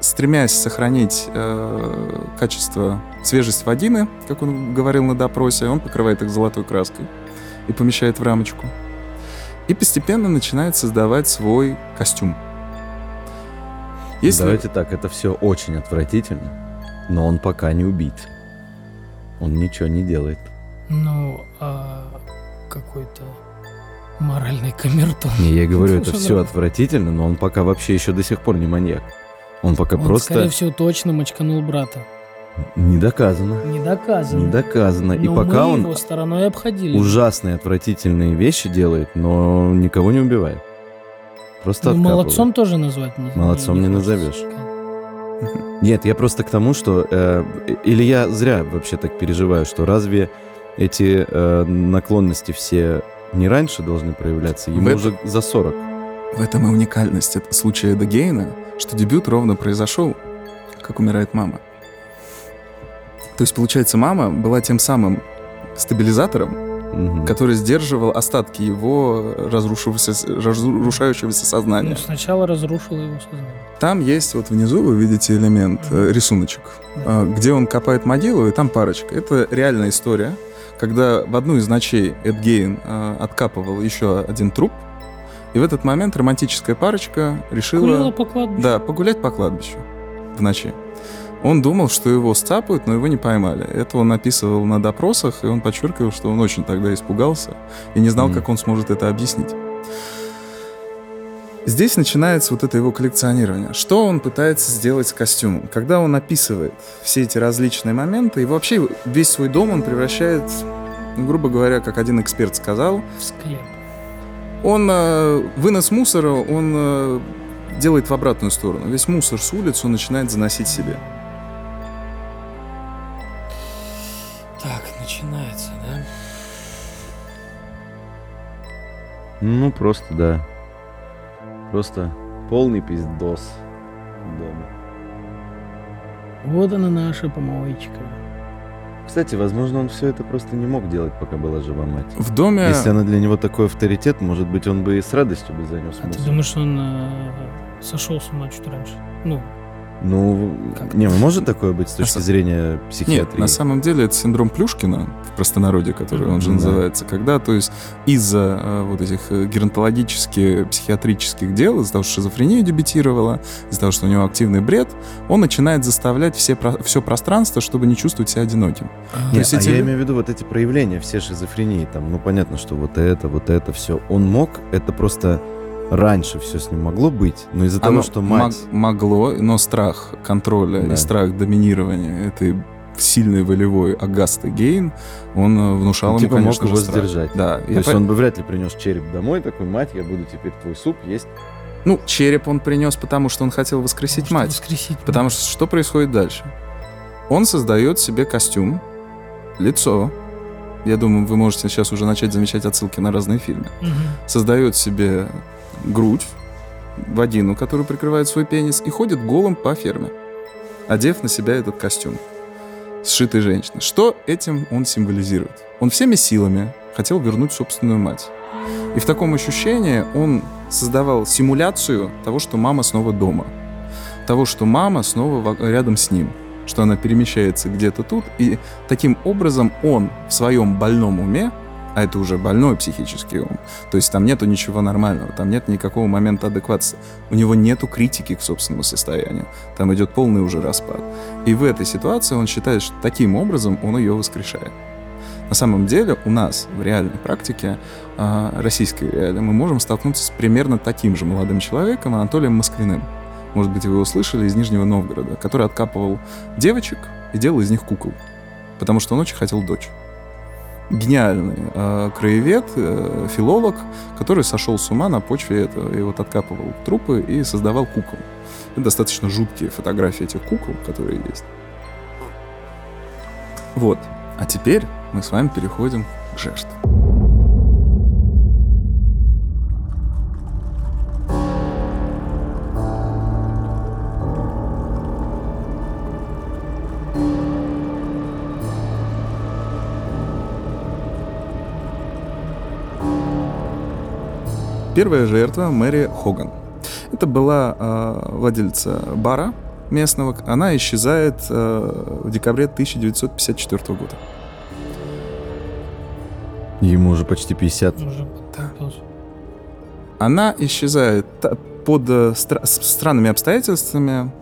Стремясь сохранить качество, свежесть вагины, как он говорил на допросе, он покрывает их золотой краской и помещает в рамочку. И постепенно начинает создавать свой костюм. Если... Давайте так, это все очень отвратительно, но он пока не убит. Он ничего не делает. Ну, а какой-то моральный камертон. Не, я говорю, это все отвратительно, но он пока вообще еще до сих пор не маньяк. Он пока просто... скорее всего, точно мочканул брата. Не доказано. И пока он ужасные, отвратительные вещи делает, но никого не убивает. Просто откапывает. Молодцом тоже назвать нельзя. Молодцом не назовешь. Нет, я просто к тому, что... или я зря вообще так переживаю, что разве... Эти наклонности все не раньше должны проявляться, ему уже за 40. В этом и уникальность случая Эда Гейна, что дебют ровно произошел, как умирает мама. То есть, получается, мама была тем самым стабилизатором, который сдерживал остатки его разрушающегося сознания. Ну, сначала разрушило его сознание. Там есть, вот внизу вы видите элемент, рисуночек, где он копает могилу, и там парочка. Это реальная история. Когда в одну из ночей Эд Гейн откапывал еще один труп, и в этот момент романтическая парочка решила погулять по кладбищу в ночи. Он думал, что его стапают, но его не поймали. Это он описывал на допросах, и он подчеркивал, что он очень тогда испугался и не знал, как он сможет это объяснить. Здесь начинается вот это его коллекционирование. Что он пытается сделать с костюмом? Когда он описывает все эти различные моменты, и вообще весь свой дом он превращает, грубо говоря, как один эксперт сказал, в склеп. Он вынос мусора, он делает в обратную сторону. Весь мусор с улиц он начинает заносить себе. Так, начинается, да? Ну, просто да. Просто полный пиздос дома. Вот она, наша помоечка. Кстати, возможно, он все это просто не мог делать, пока была жива мать. В доме... Если она для него такой авторитет, может быть, он бы и с радостью бы занес мусор. А ты думаешь, что он сошел с ума чуть раньше? Не, может такое быть с точки зрения психиатрии? Нет, на самом деле это синдром Плюшкина в простонародье, который он же называется, когда, то есть, из-за вот этих геронтологических, психиатрических дел, из-за того, что шизофрения дебютировала, из-за того, что у него активный бред, он начинает заставлять все пространство, чтобы не чувствовать себя одиноким. Я имею в виду вот эти проявления, все шизофрении, там, понятно, что вот это все. Он мог, это просто... Раньше все с ним могло быть, но из-за того, что мать... Могло, но страх контроля и страх доминирования этой сильной волевой Агасты Гейн, он внушал ему, конечно же, страх. Мог его сдержать. Да. То есть он бы вряд ли принес череп домой, такой, мать, я буду теперь твой суп есть. Ну, череп он принес, потому что он хотел воскресить мать. Потому что что происходит дальше? Он создает себе костюм, лицо, я думаю, вы можете сейчас уже начать замечать отсылки на разные фильмы, создает себе грудь, вагину, которую прикрывает свой пенис, и ходит голым по ферме, одев на себя этот костюм сшитой женщины. Что этим он символизирует? Он всеми силами хотел вернуть собственную мать. И в таком ощущении он создавал симуляцию того, что мама снова дома, того, что мама снова рядом с ним, что она перемещается где-то тут. И таким образом он в своем больном уме, а это уже больной психический ум, то есть там нету ничего нормального, там нет никакого момента адекватности, у него нету критики к собственному состоянию, там идет полный уже распад. И в этой ситуации он считает, что таким образом он ее воскрешает. На самом деле у нас в реальной практике, российской реалии, мы можем столкнуться с примерно таким же молодым человеком, Анатолием Москвиным. Может быть, вы его слышали, из Нижнего Новгорода, который откапывал девочек и делал из них кукол, потому что он очень хотел дочь. Гениальный краевед, филолог, который сошел с ума на почве этого и вот откапывал трупы и создавал кукол. Это достаточно жуткие фотографии этих кукол, которые есть. Вот. А теперь мы с вами переходим к жертве. Первая жертва — Мэри Хоган. Это была владельца бара местного. Она исчезает в декабре 1954 года. Ему уже почти 50. Да. Она исчезает под странными обстоятельствами.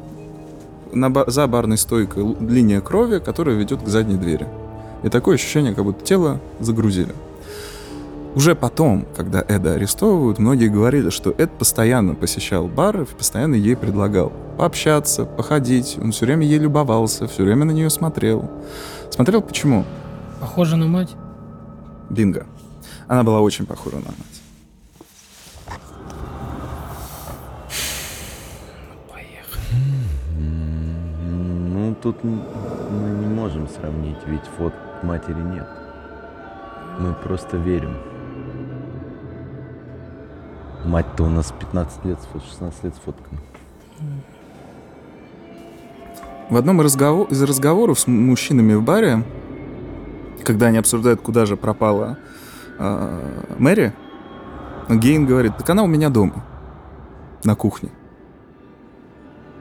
За барной стойкой линия крови, которая ведет к задней двери. И такое ощущение, как будто тело загрузили. Уже потом, когда Эда арестовывают, многие говорили, что Эд постоянно посещал бар и постоянно ей предлагал пообщаться, походить. Он все время ей любовался, все время на нее смотрел. Смотрел почему? Похожа на мать. Бинго. Она была очень похожа на мать. Поехали. Ну, тут мы не можем сравнить, ведь фото матери нет. Мы просто верим. Мать-то у нас 15 лет, 16 лет сфоткана. В одном из разговоров с мужчинами в баре, когда они обсуждают, куда же пропала Мэри, Гейн говорит: так она у меня дома, на кухне.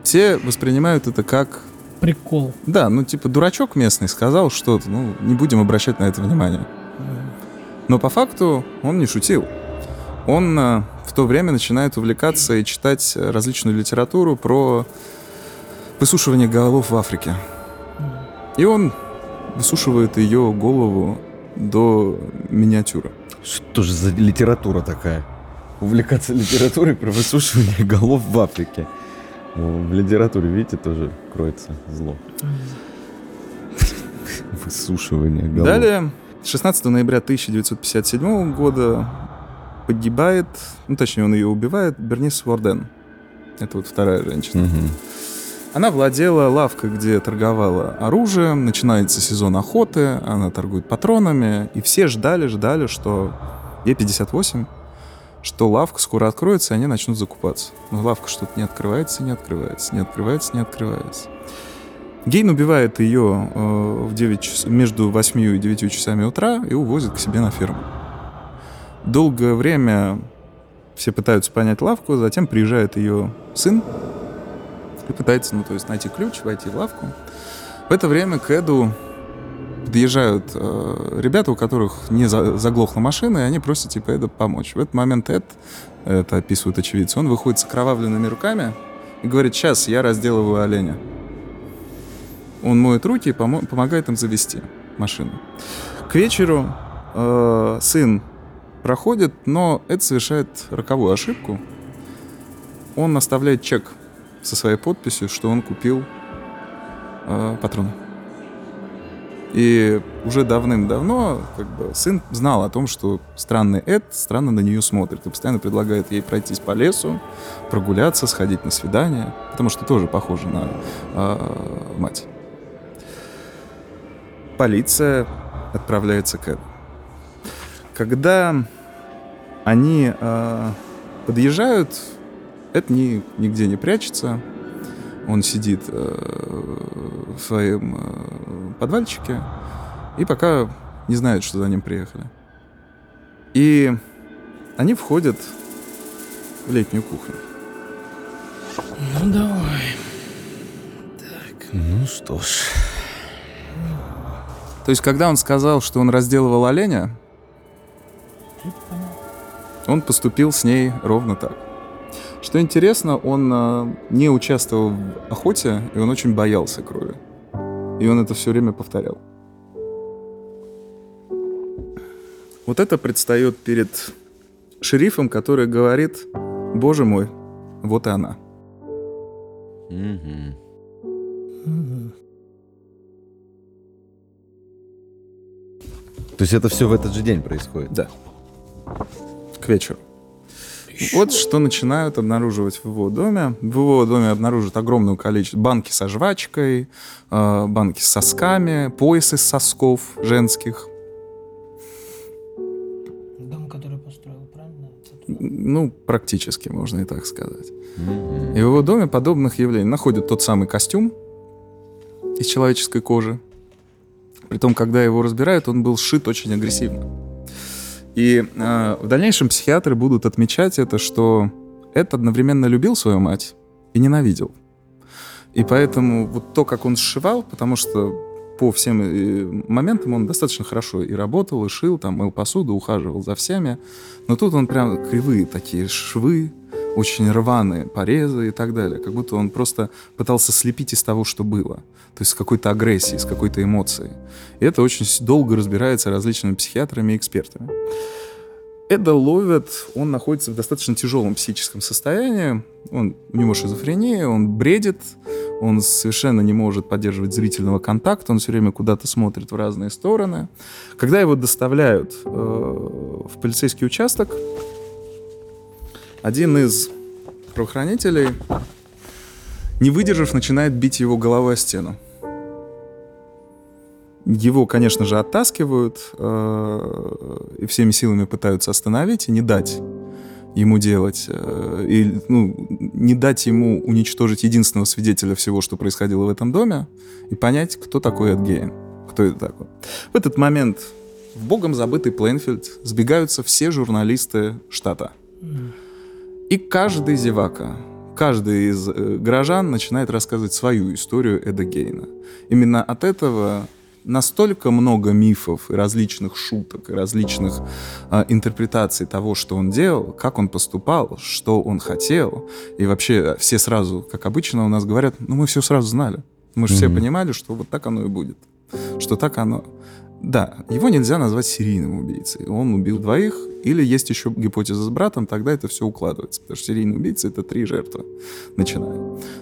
Все воспринимают это как... прикол. Да, ну типа дурачок местный сказал что-то, ну не будем обращать на это внимание. Но по факту он не шутил. Он в то время начинает увлекаться и читать различную литературу про высушивание голов в Африке. И он высушивает ее голову до миниатюры. Что же за литература такая? Увлекаться литературой про высушивание голов в Африке. В литературе, видите, тоже кроется зло. Высушивание голов. Далее... 16 ноября 1957 года погибает, ну точнее он ее убивает, Бернис Уорден. Это вот вторая женщина. Угу. Она владела лавкой, где торговала оружием, начинается сезон охоты, она торгует патронами, и все ждали, что ей 58, что лавка скоро откроется, и они начнут закупаться. Но лавка что-то не открывается. Гейн убивает ее между 8 и 9 часами утра и увозит к себе на ферму. Долгое время все пытаются понять лавку, затем приезжает ее сын и пытается, найти ключ, войти в лавку. В это время к Эду подъезжают ребята, у которых не заглохла машина, и они просят Эда помочь. В этот момент Эд, это описывает очевидцы, он выходит с окровавленными руками и говорит: сейчас я разделываю оленя. Он моет руки и помогает им завести машину. К вечеру сын проходит, но Эд совершает роковую ошибку. Он оставляет чек со своей подписью, что он купил патроны. И уже давным-давно сын знал о том, что странный Эд странно на нее смотрит и постоянно предлагает ей пройтись по лесу, прогуляться, сходить на свидание, потому что тоже похоже на мать. Полиция отправляется к Эду. Когда они подъезжают, Эд нигде не прячется. Он сидит в своем подвальчике и пока не знает, что за ним приехали. И они входят в летнюю кухню. Ну, давай. Так, ну что ж. То есть, когда он сказал, что он разделывал оленя, он поступил с ней ровно так. Что интересно, он не участвовал в охоте, и он очень боялся крови. И он это все время повторял. Вот это предстает перед шерифом, который говорит: «Боже мой, вот и она». То есть это все в этот же день происходит? Да. К вечеру. Вот что начинают обнаруживать в его доме. В его доме обнаружат огромное количество банки со жвачкой, банки с сосками, пояс из сосков женских. Дом, который построил, правильно? Ну, практически, можно и так сказать. И в его доме подобных явлений находят тот самый костюм из человеческой кожи. Притом, когда его разбирают, он был сшит очень агрессивно. И в дальнейшем психиатры будут отмечать это, что Эд одновременно любил свою мать и ненавидел. И поэтому вот то, как он сшивал, потому что по всем моментам он достаточно хорошо и работал, и шил, там, мыл посуду, ухаживал за всеми. Но тут он прям кривые такие швы, очень рваные порезы и так далее. Как будто он просто пытался слепить из того, что было. То есть с какой-то агрессией, с какой-то эмоцией. И это очень долго разбирается различными психиатрами и экспертами. Эда ловят, он находится в достаточно тяжелом психическом состоянии. У него шизофрения, он бредит, он совершенно не может поддерживать зрительного контакта, он все время куда-то смотрит в разные стороны. Когда его доставляют в полицейский участок, один из правоохранителей, не выдержав, начинает бить его головой о стену. Его, конечно же, оттаскивают и всеми силами пытаются остановить и не дать ему делать, и, не дать ему уничтожить единственного свидетеля всего, что происходило в этом доме, и понять, кто такой Эд Гейн, кто это такой. В этот момент в богом забытый Плейнфилд сбегаются все журналисты штата. И каждый зевака, каждый из горожан начинает рассказывать свою историю Эда Гейна. Именно от этого настолько много мифов и различных шуток, и различных интерпретаций того, что он делал, как он поступал, что он хотел. И вообще все сразу, как обычно у нас говорят, мы все сразу знали. Мы же все понимали, что вот так оно и будет. Что так оно... Да, его нельзя назвать серийным убийцей. Он убил двоих, или есть еще гипотеза с братом, тогда это все укладывается. Потому что серийный убийца — это 3 жертвы, начиная.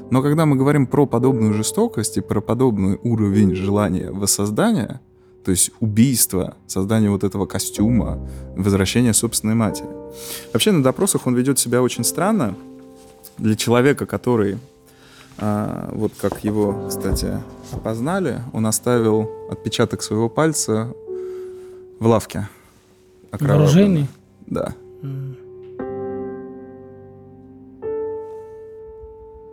Но когда мы говорим про подобную жестокость и про подобный уровень желания воссоздания, то есть убийство, создание вот этого костюма, возвращение собственной матери. Вообще на допросах он ведет себя очень странно. Для человека, который... вот как его, кстати, опознали, он оставил отпечаток своего пальца в лавке. В оружейной? Да.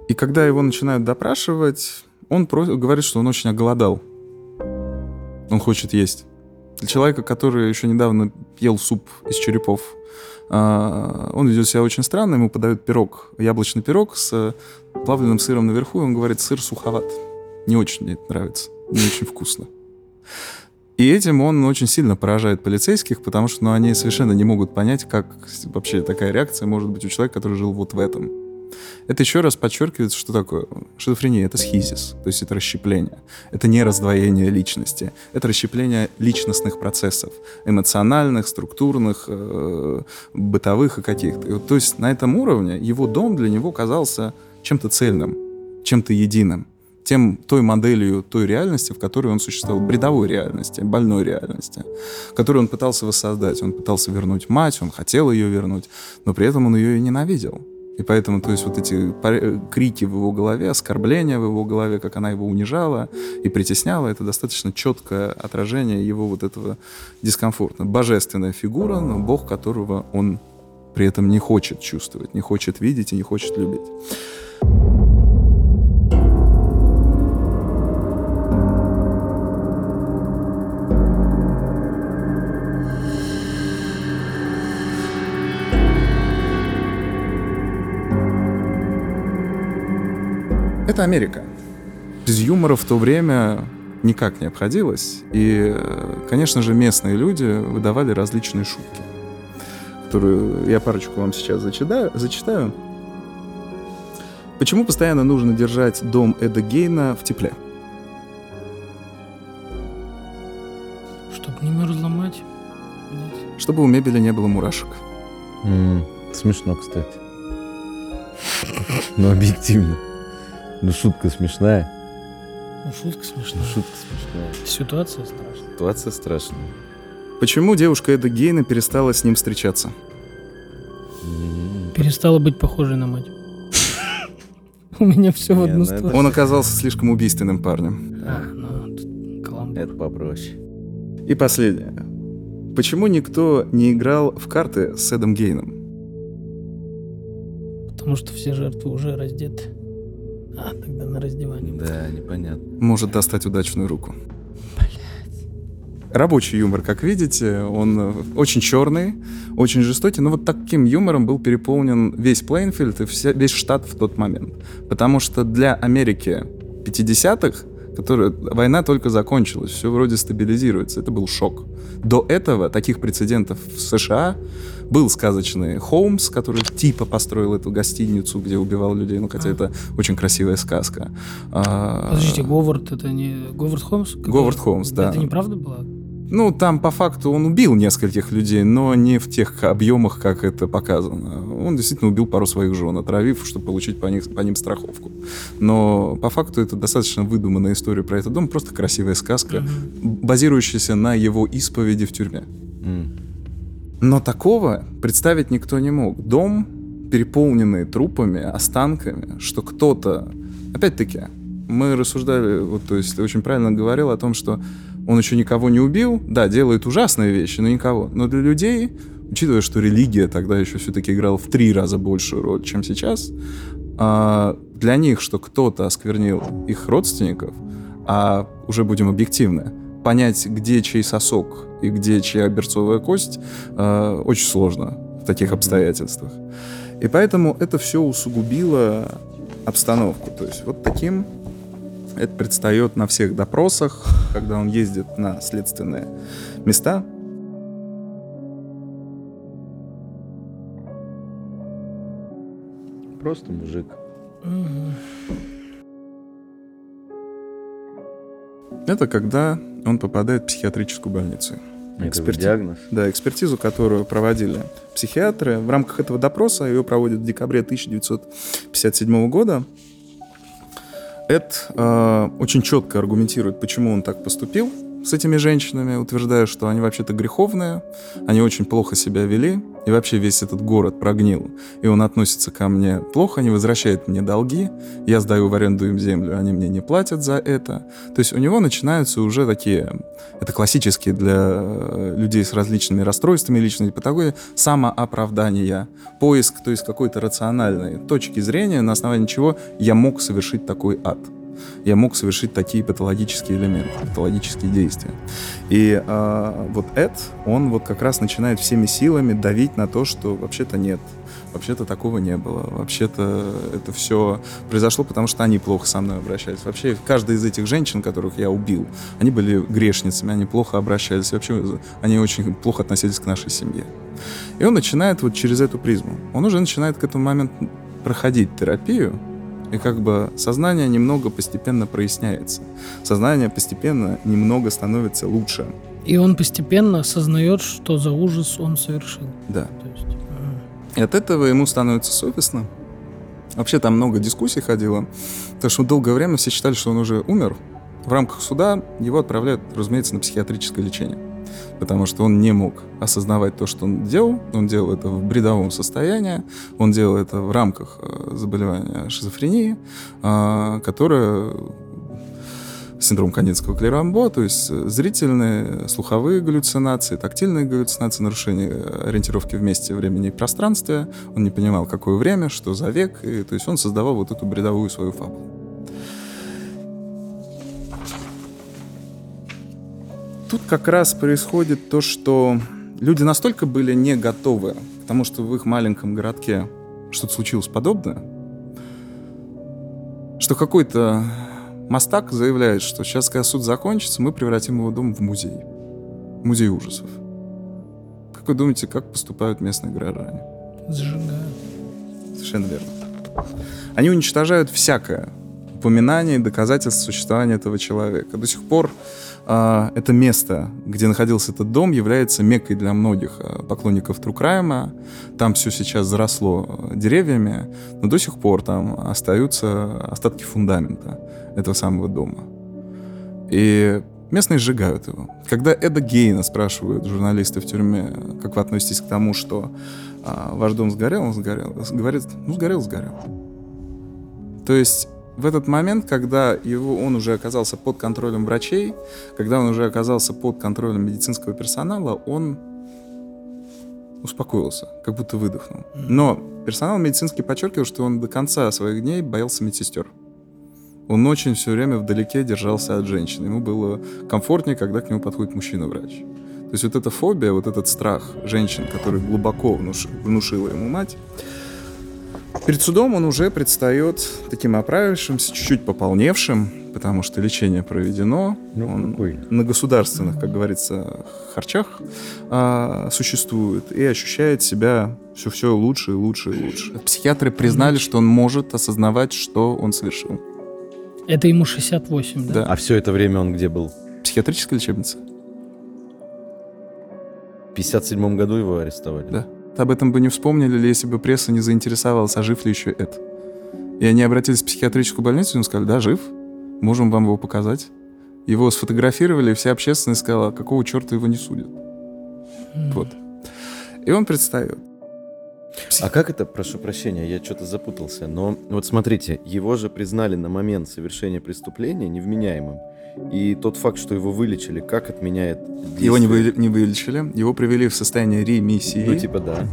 И когда его начинают допрашивать, он говорит, что он очень оголодал. Он хочет есть. Для человека, который еще недавно ел суп из черепов, он ведет себя очень странно, ему подают пирог, яблочный пирог с плавленным сыром наверху, и он говорит: сыр суховат. Не очень мне это нравится, не очень вкусно. И этим он очень сильно поражает полицейских, потому что они совершенно не могут понять, как вообще такая реакция может быть у человека, который жил вот в этом. Это еще раз подчеркивает, что такое шизофрения. Это схизис, то есть это расщепление. Это не раздвоение личности. Это расщепление личностных процессов. Эмоциональных, структурных, бытовых и каких-то. И вот, то есть на этом уровне его дом для него казался чем-то цельным, чем-то единым. Той моделью, той реальности, в которой он существовал, бредовой реальности, больной реальности, которую он пытался воссоздать. Он пытался вернуть мать, он хотел ее вернуть, но при этом он ее и ненавидел. И поэтому, то есть, вот эти крики в его голове, оскорбления в его голове, как она его унижала и притесняла, это достаточно четкое отражение его вот этого дискомфорта. Божественная фигура, но бог, которого он при этом не хочет чувствовать, не хочет видеть и не хочет любить. Это Америка. Без юмора в то время никак не обходилось. И, конечно же, местные люди выдавали различные шутки, которую я парочку вам сейчас зачитаю. Почему постоянно нужно держать дом Эда Гейна в тепле? Чтобы не мерзла мать. Нет. Чтобы у мебели не было мурашек. Смешно, кстати. Но объективно. Ну, шутка смешная. Ситуация страшная. Почему девушка Эда Гейна перестала с ним встречаться? Перестала быть похожей на мать. У меня все в одну сторону. Он оказался слишком убийственным парнем. Это попроще. И последнее. Почему никто не играл в карты с Эдом Гейном? Потому что все жертвы уже раздеты. А, тогда на раздевание. Да, непонятно. Может достать удачную руку. Блять. Рабочий юмор, как видите, он очень черный, очень жестокий, но вот таким юмором был переполнен весь Плейнфилд и весь штат в тот момент. Потому что для Америки 50-х, война только закончилась, все вроде стабилизируется, это был шок. До этого таких прецедентов в США был сказочный Холмс, который типа построил эту гостиницу, где убивал людей, ну хотя это очень красивая сказка. Подождите, Говард, это не Говард Холмс? Говард Холмс, да. Это неправда была? Ну, там, по факту, он убил нескольких людей, но не в тех объемах, как это показано. Он действительно убил пару своих жен, отравив, чтобы получить по ним страховку. Но, по факту, это достаточно выдуманная история про этот дом, просто красивая сказка, базирующаяся на его исповеди в тюрьме. Но такого представить никто не мог. Дом, переполненный трупами, останками, что кто-то... Опять-таки, мы рассуждали, вот, то есть, очень правильно говорил о том, что он еще никого не убил, да, делает ужасные вещи, но никого. Но для людей, учитывая, что религия тогда еще все-таки играла в 3 раза большую роль, чем сейчас, для них, что кто-то осквернил их родственников, а уже будем объективны, понять, где чей сосок и где чья берцовая кость, очень сложно в таких обстоятельствах. И поэтому это все усугубило обстановку. То есть вот таким... Это предстает на всех допросах, когда он ездит на следственные места. Просто мужик. Это когда он попадает в психиатрическую больницу. Диагноз? Да, экспертизу, которую проводили психиатры. В рамках этого допроса ее проводят в декабре 1957 года. Эд очень четко аргументирует, почему он так поступил с этими женщинами, утверждая, что они вообще-то греховные, они очень плохо себя вели, и вообще весь этот город прогнил, и он относится ко мне плохо, не возвращает мне долги, я сдаю в аренду им землю, они мне не платят за это. То есть у него начинаются уже такие, это классические для людей с различными расстройствами личной патологии, самооправдания, поиск, то есть какой-то рациональной точки зрения, на основании чего я мог совершить такой ад. Я мог совершить такие патологические элементы, патологические действия. И вот Эд, он вот как раз начинает всеми силами давить на то, что вообще-то нет, вообще-то такого не было, вообще-то это все произошло, потому что они плохо со мной обращались. Вообще, каждая из этих женщин, которых я убил, они были грешницами, они плохо обращались, вообще они очень плохо относились к нашей семье. И он начинает вот через эту призму. Он уже начинает к этому моменту проходить терапию, и как бы сознание немного постепенно проясняется. Сознание постепенно немного становится лучше. И он постепенно осознает, что за ужас он совершил. Да. То есть... И от этого ему становится совестно. Вообще там много дискуссий ходило, потому что долгое время все считали, что он уже умер. В рамках суда его отправляют, разумеется, на психиатрическое лечение. потому что он не мог осознавать то, что он делал. Он делал это в бредовом состоянии, он делал это в рамках заболевания шизофрении, которая... синдром Канинского Клирамбо, то есть зрительные, слуховые галлюцинации, тактильные галлюцинации, нарушение ориентировки в месте, времени и пространстве. Он не понимал, какое время, что за век. И, то есть он создавал вот эту бредовую свою фабулу. Тут как раз происходит то, что люди настолько были не готовы к тому, что в их маленьком городке что-то случилось подобное, что какой-то мастак заявляет, что сейчас, когда суд закончится, мы превратим его дом в музей. Музей ужасов. Как вы думаете, как поступают местные граждане? Сжигают. Совершенно верно. Они уничтожают всякое упоминание и доказательство существования этого человека. До сих пор это место, где находился этот дом, является меккой для многих поклонников True Crime. Там все сейчас заросло деревьями, но до сих пор там остаются остатки фундамента этого самого дома. И местные сжигают его. Когда Эда Гейна спрашивают журналисты в тюрьме, как вы относитесь к тому, что ваш дом сгорел, он сгорел. Говорит, ну сгорел. То есть в этот момент, когда он уже оказался под контролем врачей, когда он уже оказался под контролем медицинского персонала, он успокоился, как будто выдохнул. Но персонал медицинский подчеркивал, что он до конца своих дней боялся медсестер. Он очень все время вдалеке держался от женщин. Ему было комфортнее, когда к нему подходит мужчина-врач. То есть вот эта фобия, вот этот страх женщин, который глубоко внушила ему мать, перед судом он уже предстает таким оправившимся, чуть-чуть пополневшим, потому что лечение проведено. Он на государственных, как говорится, харчах существует и ощущает себя все лучше и лучше и лучше. Психиатры признали, что он может осознавать, что он совершил. Это ему 68, да? А все это время он где был? Психиатрическая лечебница. В 57 году его арестовали? Да. Об этом бы не вспомнили, если бы пресса не заинтересовалась, а жив ли еще Эд. И они обратились в психиатрическую больницу, и ему сказали, да, жив, можем вам его показать. Его сфотографировали, и вся общественность сказала, какого черта его не судят. Вот. И он предстает. А как это, прошу прощения, я что-то запутался, но вот смотрите, его же признали на момент совершения преступления невменяемым. И тот факт, что его вылечили, как отменяет действие? Его не вылечили, его привели в состояние ремиссии. Ну, типа, да.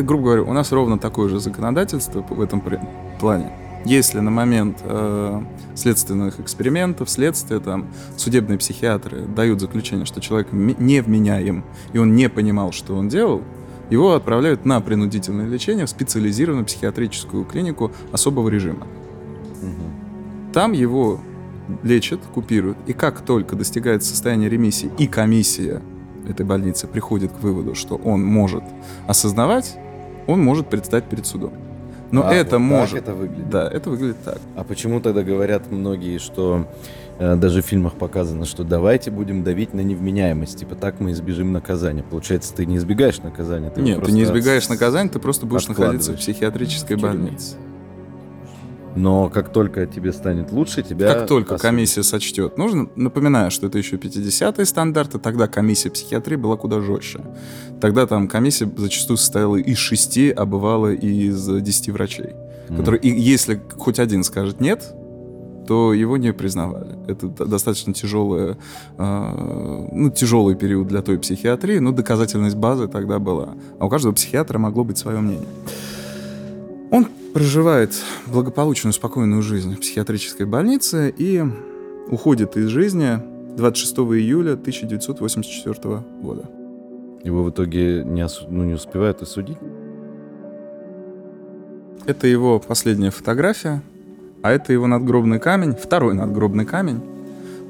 Грубо говоря, у нас ровно такое же законодательство в этом плане. Если на момент следственных экспериментов, следствия, там, судебные психиатры дают заключение, что человек невменяем, и он не понимал, что он делал, его отправляют на принудительное лечение в специализированную психиатрическую клинику особого режима. Угу. Там его лечат, купируют. И как только достигает состояние ремиссии, и комиссия этой больницы приходит к выводу, что он может осознавать, он может предстать перед судом. Но это вот может... это выглядит? Да, это выглядит так. А почему тогда говорят многие, что... Даже в фильмах показано, что давайте будем давить на невменяемость. Типа так мы избежим наказания. Получается, ты не избегаешь наказания. Нет, ты не избегаешь наказания, ты просто будешь находиться в психиатрической больнице. Но как только тебе станет лучше, тебя... Как только комиссия сочтет. Нужно, напоминаю, что это еще 50-е стандарты, тогда комиссия психиатрии была куда жестче. Тогда там комиссия зачастую состояла из 6, а бывало и из 10 врачей. Которые, и если хоть один скажет «нет», то его не признавали. Это достаточно тяжелый период для той психиатрии, но доказательность базы тогда была. А у каждого психиатра могло быть свое мнение. Он проживает благополучную, спокойную жизнь в психиатрической больнице и уходит из жизни 26 июля 1984 года. Его в итоге не успевают осудить? Это его последняя фотография. А это его надгробный камень, второй надгробный камень,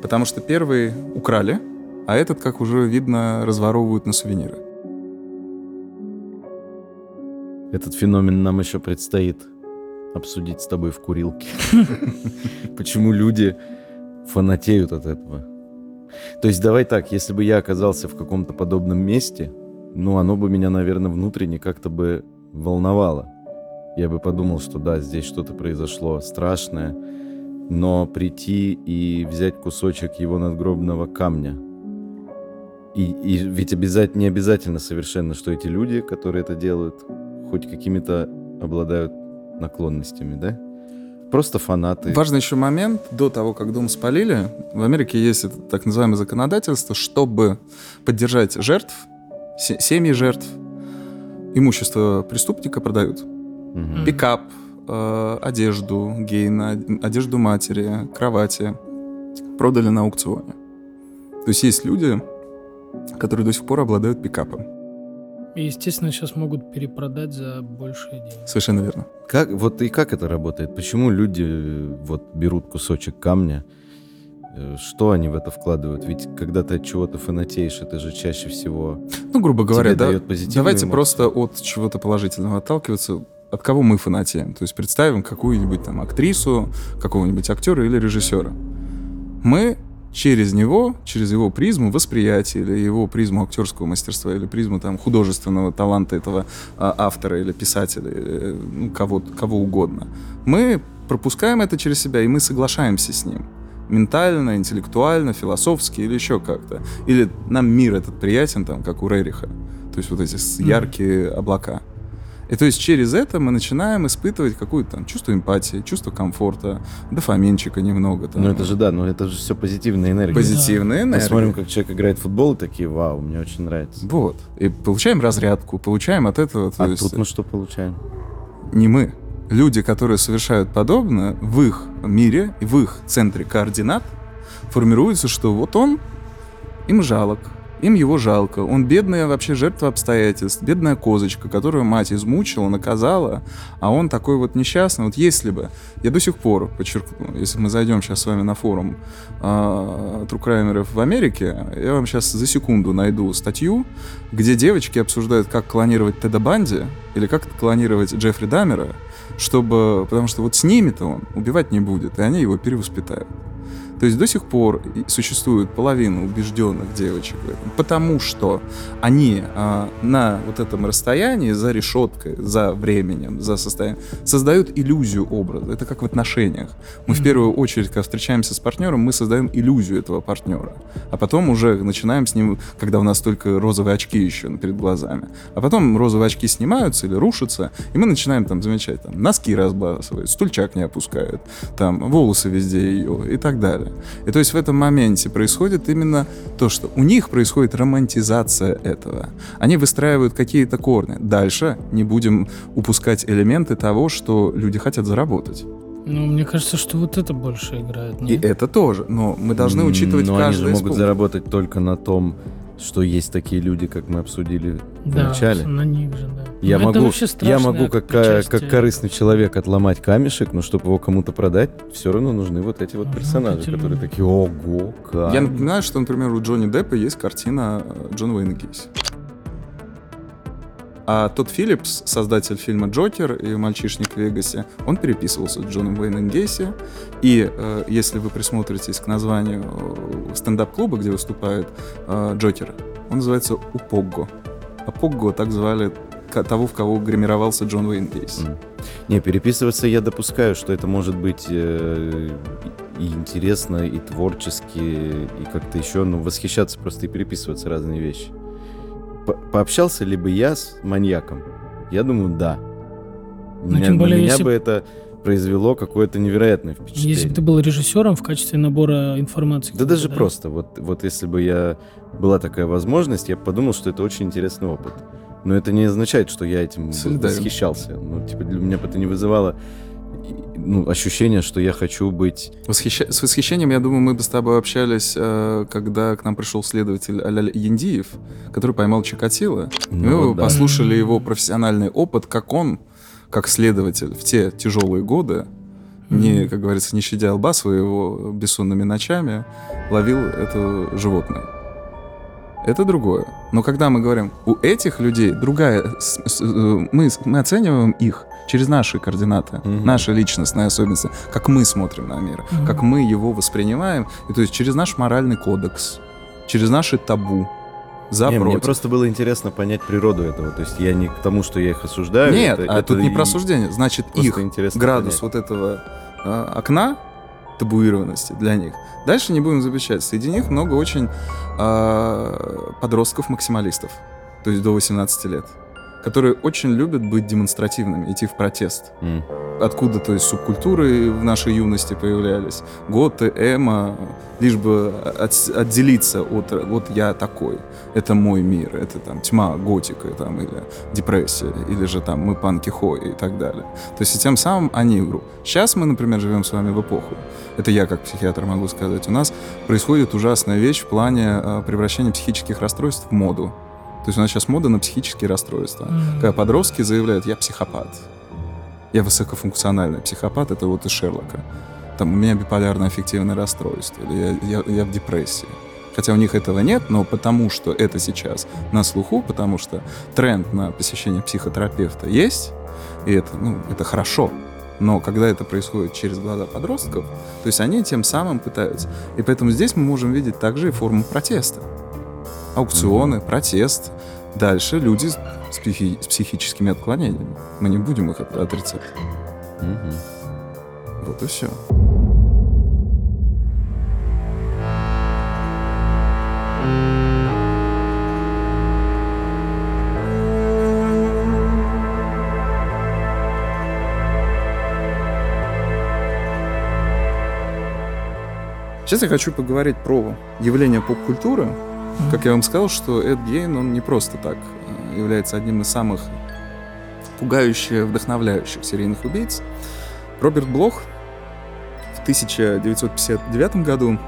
потому что первый украли, а этот, как уже видно, разворовывают на сувениры. Этот феномен нам еще предстоит обсудить с тобой в курилке. Почему люди фанатеют от этого? То есть давай так, если бы я оказался в каком-то подобном месте, ну оно бы меня, наверное, внутренне как-то бы волновало. Я бы подумал, что да, здесь что-то произошло страшное, но прийти и взять кусочек его надгробного камня И ведь не обязательно совершенно, что эти люди, которые это делают, хоть какими-то обладают наклонностями, да? Просто фанаты. Важный еще момент. До того, как дом спалили, в Америке есть это так называемое законодательство, чтобы поддержать жертв, семьи жертв, имущество преступника продают. Угу. Пикап, одежду Гейна, одежду матери, кровати продали на аукционе. То есть есть люди, которые до сих пор обладают пикапом. И, естественно, сейчас могут перепродать за большие деньги. Совершенно верно. Как это работает? Почему люди берут кусочек камня? Что они в это вкладывают? Ведь когда ты от чего-то фанатеешь, это же чаще всего... грубо говоря, да, дает позитивную эмоцию. Просто от чего-то положительного отталкиваться. От кого мы фанатеем? То есть представим какую-нибудь там актрису, какого-нибудь актера или режиссера. Мы... через него, через его призму восприятия или его призму актерского мастерства или призму там, художественного таланта этого автора или писателя, или, кого угодно. Мы пропускаем это через себя, и мы соглашаемся с ним. Ментально, интеллектуально, философски или еще как-то. Или нам мир этот приятен, там, как у Рериха. То есть эти яркие облака. И то есть через это мы начинаем испытывать какое-то там чувство эмпатии, чувство комфорта, дофаминчика немного. Там. Это же все позитивная энергия. Позитивная энергия. Мы смотрим, как человек играет в футбол, и такие, вау, мне очень нравится. Вот. И получаем разрядку, получаем от этого... тут мы что получаем? Не мы. Люди, которые совершают подобное, в их мире и в их центре координат формируется, что он им жалок. Им его жалко. Он бедная вообще жертва обстоятельств, бедная козочка, которую мать измучила, наказала, а он такой несчастный. Если бы, я до сих пор подчеркну, если мы зайдем сейчас с вами на форум трукраймеров в Америке, я вам сейчас за секунду найду статью, где девочки обсуждают, как клонировать Теда Банди или как клонировать Джеффри Даммера, чтобы, потому что с ними-то он убивать не будет, и они его перевоспитают. То есть до сих пор существует половина убежденных девочек в этом, потому что они на этом расстоянии, за решеткой, за временем, за состоянием, создают иллюзию образа. Это как в отношениях. Мы в первую очередь, когда встречаемся с партнером, мы создаем иллюзию этого партнера. А потом уже начинаем с ним, когда у нас только розовые очки еще перед глазами. А потом розовые очки снимаются или рушатся, и мы начинаем замечать, носки разбрасывают, стульчак не опускают, волосы везде ее и так далее. И то есть в этом моменте происходит именно то, что у них происходит романтизация этого. Они выстраивают какие-то корни. Дальше не будем упускать элементы того, что люди хотят заработать. Мне кажется, что это больше играет. Нет? И это тоже. Но мы должны учитывать каждое. Они же могут заработать только на том, что есть такие люди, как мы обсудили в начале. Да, на них же, да. Я могу как корыстный человек отломать камешек, но чтобы его кому-то продать, все равно нужны эти персонажи, которые такие, ого, как... Я напоминаю, что, например, у Джонни Деппа есть картина Джона Уэйна Гейси. А Тодд Филлипс, создатель фильма «Джокер» и «Мальчишник в Вегасе», он переписывался с Джоном Уэйном Гейси. И если вы присмотритесь к названию стендап-клуба, где выступает Джокер, он называется «У Пого». А Пого так звали того, в кого гримировался Джон Уэйн Гейси. Переписываться я допускаю, что это может быть и интересно, и творчески, и как-то еще, восхищаться просто и переписываться разные вещи. Пообщался ли бы я с маньяком? Я думаю, да. Тем более, бы это произвело какое-то невероятное впечатление. Если бы ты был режиссером в качестве набора информации. Просто. Если бы была такая возможность, я бы подумал, что это очень интересный опыт. Но это не означает, что я этим восхищался. Для меня это не вызывало... ощущение, что я хочу быть... С восхищением, я думаю, мы бы с тобой общались, когда к нам пришел следователь Аслан Яндиев, который поймал Чикатило. Мы послушали его профессиональный опыт, как он, как следователь, в те тяжелые годы, как говорится, не щадя лба своего бессонными ночами, ловил это животное. Это другое. Но когда мы говорим, у этих людей другая... Мы оцениваем их через наши координаты, наши личностные особенности, как мы смотрим на мир, как мы его воспринимаем, и то есть через наш моральный кодекс, через наши табу, против. Мне просто было интересно понять природу этого, то есть я не к тому, что я их осуждаю. Нет, это тут не про осуждение, значит их градус понять. Этого окна табуированности для них. Дальше не будем запрещать. Среди них много очень подростков-максималистов, то есть до 18 лет, которые очень любят быть демонстративными, идти в протест. Откуда, то есть, субкультуры в нашей юности появлялись? Готы, эмо, лишь бы отделиться от «вот я такой, это мой мир», это там тьма, готика, там, или депрессия, или же там мы панки-хои и так далее. То есть и тем самым они игру. Сейчас мы, например, живем с вами в эпоху, это я как психиатр могу сказать, у нас происходит ужасная вещь в плане превращения психических расстройств в моду. То есть у нас сейчас мода на психические расстройства. Когда подростки заявляют: «Я психопат». Я высокофункциональный психопат, это вот из Шерлока. Там у меня биполярно-аффективное расстройство, или я в депрессии. Хотя у них этого нет, но потому что это сейчас на слуху, потому что тренд на посещение психотерапевта есть, и это хорошо. Но когда это происходит через глаза подростков, то есть они тем самым пытаются. И поэтому здесь мы можем видеть также и форму протеста. Аукционы, протест. Дальше люди с психическими отклонениями. Мы не будем их отрицать. Вот и все. Сейчас я хочу поговорить про явление поп-культуры. Как я вам сказал, что Эд Гейн, он не просто так является одним из самых пугающих, вдохновляющих серийных убийц. Роберт Блох в 1959 году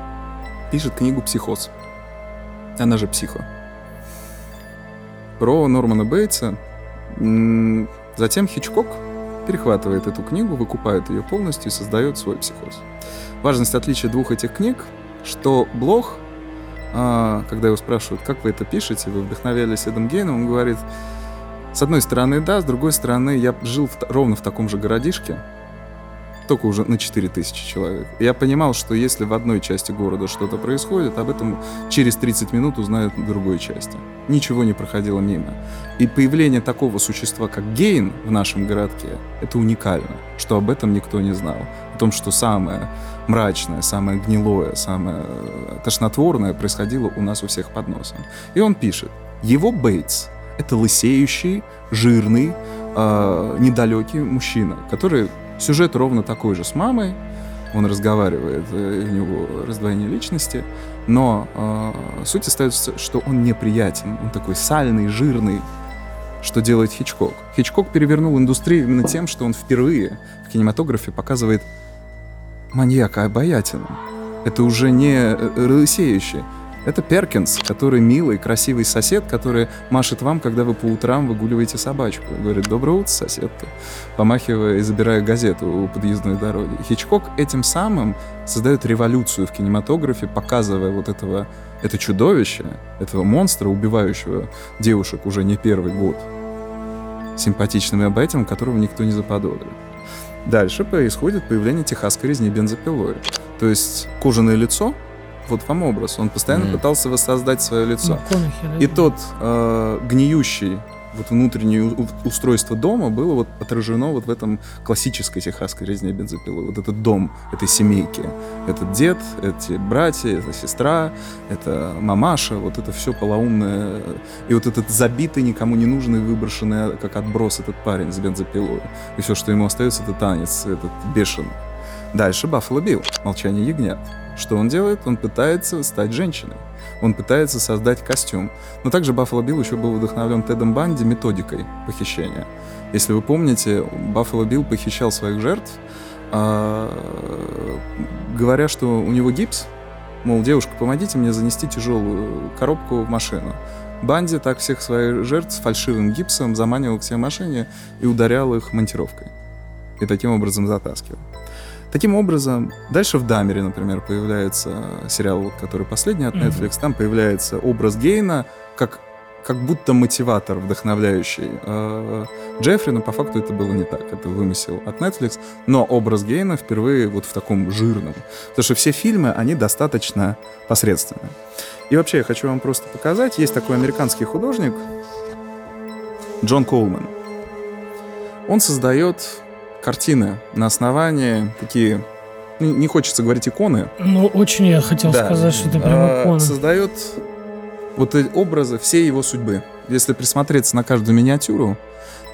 пишет книгу «Психоз», она же «Психо», про Нормана Бейтса. Затем Хичкок перехватывает эту книгу, выкупает ее полностью и создает свой «Психоз». Важность отличия двух этих книг, что Блох, когда его спрашивают, как вы это пишете, вы вдохновлялись Эдом Гейном, он говорит: с одной стороны, да, с другой стороны, я жил ровно в таком же городишке, только уже на 4000 человек. Я понимал, что если в одной части города что-то происходит, об этом через 30 минут узнают в другой части. Ничего не проходило мимо. И появление такого существа, как Гейн, в нашем городке, это уникально, что об этом никто не знал. О том, что самое мрачное, самое гнилое, самое тошнотворное происходило у нас у всех под носом. И он пишет: его Бейтс — это лысеющий, жирный, недалекий мужчина, который сюжет ровно такой же с мамой, он разговаривает, у него раздвоение личности, но суть остается, что он неприятен, он такой сальный, жирный. Что делает Хичкок? Хичкок перевернул индустрию именно тем, что он впервые в кинематографе показывает маньяка обаятельным. Это уже не лысеющий. Это Перкинс, который милый, красивый сосед, который машет вам, когда вы по утрам выгуливаете собачку. Говорит: «Доброе утро, соседка», помахивая и забирая газету у подъездной дороги. Хичкок этим самым создает революцию в кинематографе, показывая вот это чудовище, этого монстра, убивающего девушек уже не первый год, симпатичным и обаятельным, которого никто не заподозрит. Дальше происходит появление техасской резни бензопилой. То есть кожаное лицо, вот вам образ. Он постоянно пытался воссоздать свое лицо. И тот гниющий вот внутреннее устройство дома было вот отражено вот в этом классической техасской резне бензопилой. Вот этот дом этой семейки. Этот дед, эти братья, эта сестра, это мамаша. Вот это все полоумное. И вот этот забитый, никому не нужный, выброшенный, как отброс, этот парень с бензопилой. И все, что ему остается, это танец, этот бешеный. Дальше Баффало Билл, «Молчание ягнят». Что он делает? Он пытается стать женщиной. Он пытается создать костюм. Но также Баффало Билл еще был вдохновлен Тедом Банди методикой похищения. Если вы помните, Баффало Билл похищал своих жертв, говоря, что у него гипс. Мол, девушка, помогите мне занести тяжелую коробку в машину. Банди так всех своих жертв с фальшивым гипсом заманивал к себе в машине и ударял их монтировкой. И таким образом затаскивал. Таким образом, дальше в «Даммере», например, появляется сериал, который последний от Netflix, там появляется образ Гейна как будто мотиватор, вдохновляющий Джеффри, но по факту это было не так, это вымысел от Netflix, но образ Гейна впервые вот в таком жирном, потому что все фильмы, они достаточно посредственные. И вообще я хочу вам просто показать, есть такой американский художник Джон Коулман, он создает картины на основании такие не хочется говорить иконы. Ну, очень я хотел сказать, что это прям икона. Создает вот эти образы всей его судьбы. Если присмотреться на каждую миниатюру,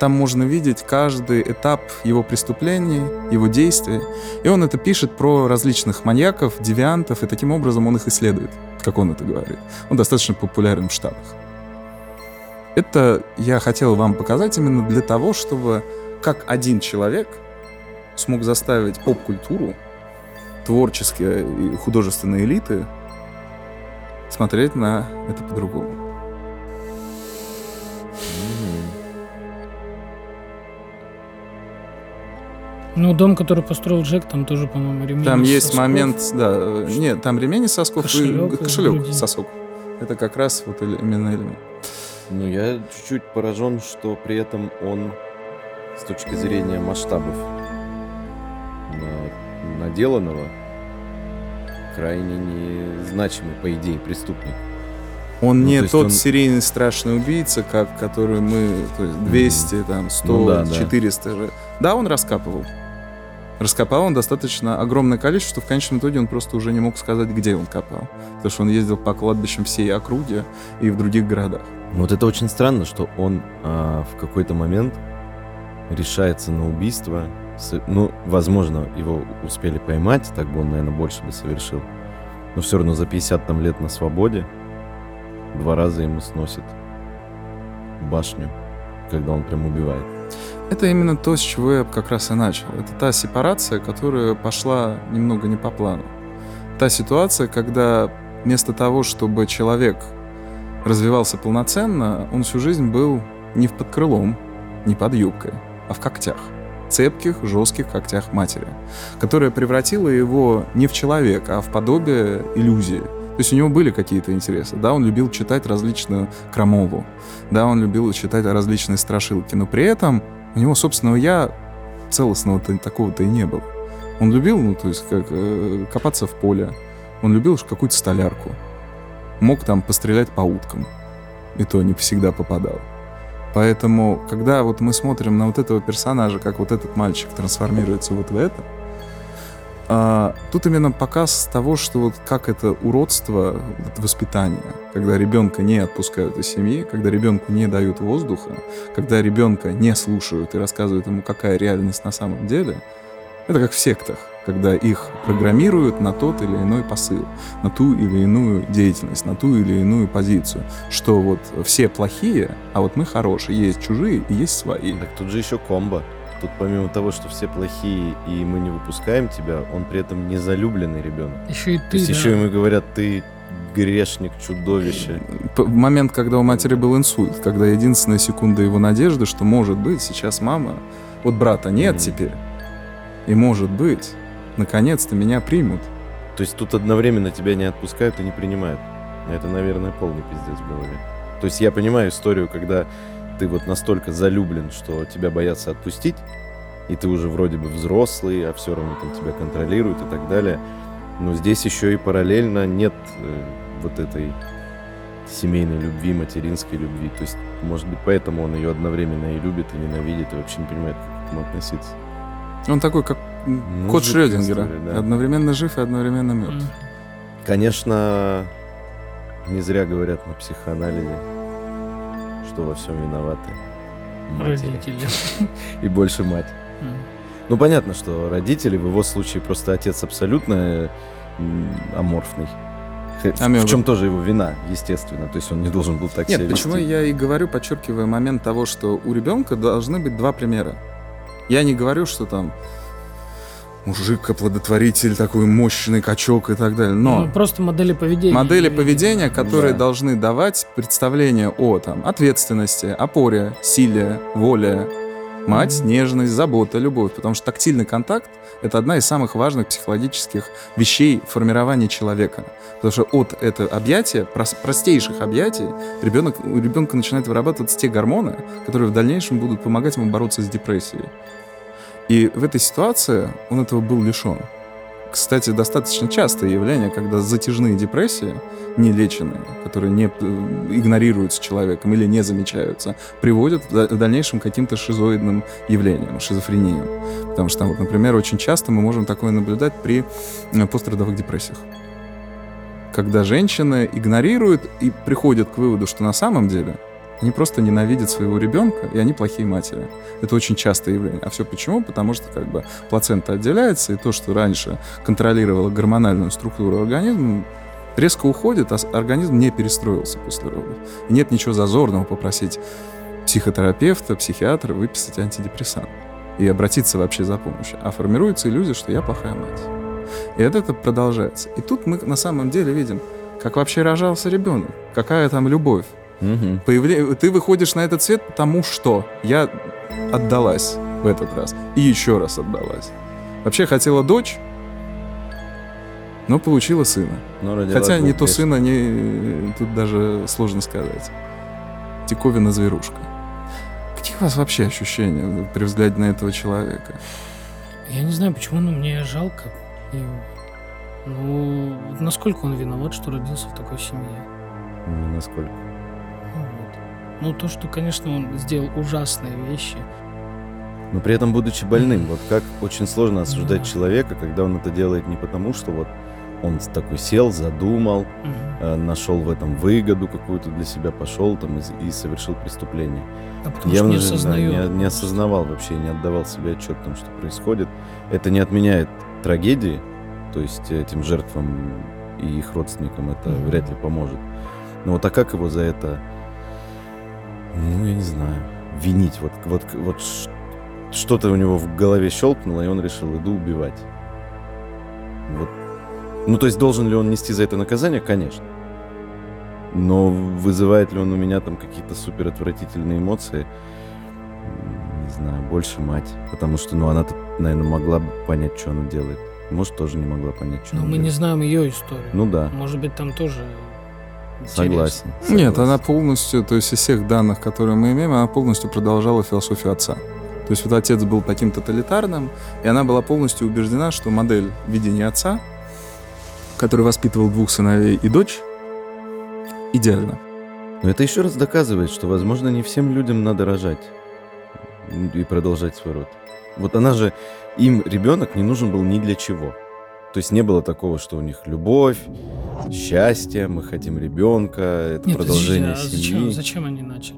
там можно видеть каждый этап его преступлений, его действий. И он это пишет про различных маньяков, девиантов, и таким образом он их исследует, как он это говорит. Он достаточно популярен в Штатах. Это я хотел вам показать именно для того, чтобы как один человек смог заставить поп-культуру, творческие и художественные элиты смотреть на это по-другому. Ну, дом, который построил Джек, там тоже, по-моему, ремень из сосков. Там есть момент, да. Нет, там ремень из сосков и кошелек из сосок. Это как раз вот именно элемент. Ну, я чуть-чуть поражен, что при этом он с точки зрения масштабов наделанного крайне незначимый, по идее, преступник. Он не тот серийный страшный убийца, как который мы, то есть 200, там, 100, 400. Да, он раскапывал. Раскопал он достаточно огромное количество, в конечном итоге он просто уже не мог сказать, где он копал. Потому что он ездил по кладбищам всей округи и в других городах. Вот это очень странно, что он в какой-то момент решается на убийство. Ну, возможно, его успели поймать, так бы он, наверное, больше бы совершил. Но все равно за 50 там, лет на свободе 2 раза ему сносит башню, когда он прям убивает. Это именно то, с чего я как раз и начал. Это та сепарация, которая пошла немного не по плану. Та ситуация, когда вместо того, чтобы человек развивался полноценно, он всю жизнь был не под крылом, не под юбкой, а в когтях. Цепких, жестких когтях матери, которая превратила его не в человека, а в подобие иллюзии. То есть у него были какие-то интересы. Да, он любил читать различную крамолу. Да, он любил читать различные страшилки. Но при этом у него собственного «я» целостного-то такого-то и не было. Он любил, ну, то есть, как, копаться в поле. Он любил какую-то столярку. Мог там пострелять по уткам. И то не всегда попадал. Поэтому, когда вот мы смотрим на вот этого персонажа, как вот этот мальчик трансформируется вот в это, тут именно показ того, что вот как это уродство воспитания, когда ребенка не отпускают из семьи, когда ребенку не дают воздуха, когда ребенка не слушают и рассказывают ему, какая реальность на самом деле, это как в сектах, когда их программируют на тот или иной посыл, на ту или иную деятельность, на ту или иную позицию, что вот все плохие, а вот мы хорошие, есть чужие и есть свои. Так тут же еще комбо. Тут помимо того, что все плохие и мы не выпускаем тебя, он при этом незалюбленный ребенок. Еще и ты, то есть еще ему говорят, ты грешник, чудовище. Момент, когда у матери был инсульт, когда единственная секунда его надежды, что может быть сейчас мама, вот брата нет теперь, и может быть, наконец-то меня примут. То есть тут одновременно тебя не отпускают и не принимают. Это, наверное, полный пиздец в голове. То есть я понимаю историю, когда ты вот настолько залюблен, что тебя боятся отпустить, и ты уже вроде бы взрослый, а все равно там тебя контролируют и так далее. Но здесь еще и параллельно нет вот этой семейной любви, материнской любви. То есть, может быть, поэтому он ее одновременно и любит, и ненавидит, и вообще не понимает, как к этому относиться. Он такой, как кот Шрёдингера. Да. Одновременно жив и одновременно мертв. Конечно, не зря говорят на психоанализе, что во всем виноваты матери. Родители. И больше мать. Ну, понятно, что родители, в его случае просто отец абсолютно аморфный. В чем тоже его вина, естественно. То есть он не должен был так себя вести. Нет, почему я и говорю, подчеркивая момент того, что у ребенка должны быть 2 примера. Я не говорю, что там мужик, оплодотворитель, такой мощный качок и так далее. Но просто модели поведения. Модели поведения, которые должны давать представление о там, ответственности, опоре, силе, воле. Мать, нежность, забота, любовь. Потому что тактильный контакт — это одна из самых важных психологических вещей формирования человека. Потому что от этого объятия, простейших объятий, у ребенка начинают вырабатываться те гормоны, которые в дальнейшем будут помогать ему бороться с депрессией. И в этой ситуации он этого был лишен. кстати, достаточно частое явление, когда затяжные депрессии, нелеченные, которые не игнорируются человеком или не замечаются, приводят в дальнейшем к каким-то шизоидным явлениям, шизофрениям. Потому что, вот, например, очень часто мы можем такое наблюдать при пострадовых депрессиях. Когда женщины игнорируют и приходят к выводу, что на самом деле они просто ненавидят своего ребенка, и они плохие матери. Это очень частое явление. А все почему? Потому что как бы плацента отделяется, и то, что раньше контролировало гормональную структуру организма, резко уходит, а организм не перестроился после родов. И нет ничего зазорного попросить психотерапевта, психиатра выписать антидепрессант и обратиться вообще за помощью. А формируется иллюзия, что я плохая мать. И это продолжается. И тут мы на самом деле видим, как вообще рожался ребенок, какая там любовь. Угу. Ты выходишь на этот свет, потому что я отдалась в этот раз. И еще раз отдалась. Вообще хотела дочь, но получила сына. Но хотя не то сына, не... тут даже сложно сказать. Диковина зверушка. Какие у вас вообще ощущения при взгляде на этого человека? Я не знаю, почему, но мне жалко. Ну, насколько он виноват, что родился в такой семье? Не насколько. Ну, то, что, конечно, он сделал ужасные вещи. Но при этом, будучи больным, вот как очень сложно осуждать человека, когда он это делает не потому, что вот он такой сел, задумал, нашел в этом выгоду какую-то для себя, пошел там и совершил преступление. А потому явно что не осознаю. Да, не осознавал вообще, не отдавал себе отчет о том, что происходит. Это не отменяет трагедии, то есть этим жертвам и их родственникам это вряд ли поможет. Но вот а как его за это... Ну, я не знаю, винить. Вот что-то у него в голове щелкнуло, и он решил, иду убивать. Вот. Ну, то есть, должен ли он нести за это наказание? Конечно. Но вызывает ли он у меня там какие-то супер отвратительные эмоции? Не знаю, больше мать. Потому что, ну, она-то, наверное, могла бы понять, что она делает. Может, тоже не могла понять, что она делает. Но мы не знаем ее историю. Ну, да. Может быть, там тоже... Согласен. Нет, она полностью, то есть из всех данных, которые мы имеем, она полностью продолжала философию отца. То есть вот отец был таким тоталитарным, и она была полностью убеждена, что модель видения отца, который воспитывал двух сыновей и дочь, идеальна. Но это еще раз доказывает, что, возможно, не всем людям надо рожать и продолжать свой род. Вот она же, им ребенок не нужен был ни для чего. То есть не было такого, что у них любовь, счастье, мы хотим ребенка, это нет, продолжение семьи. Зачем они начали?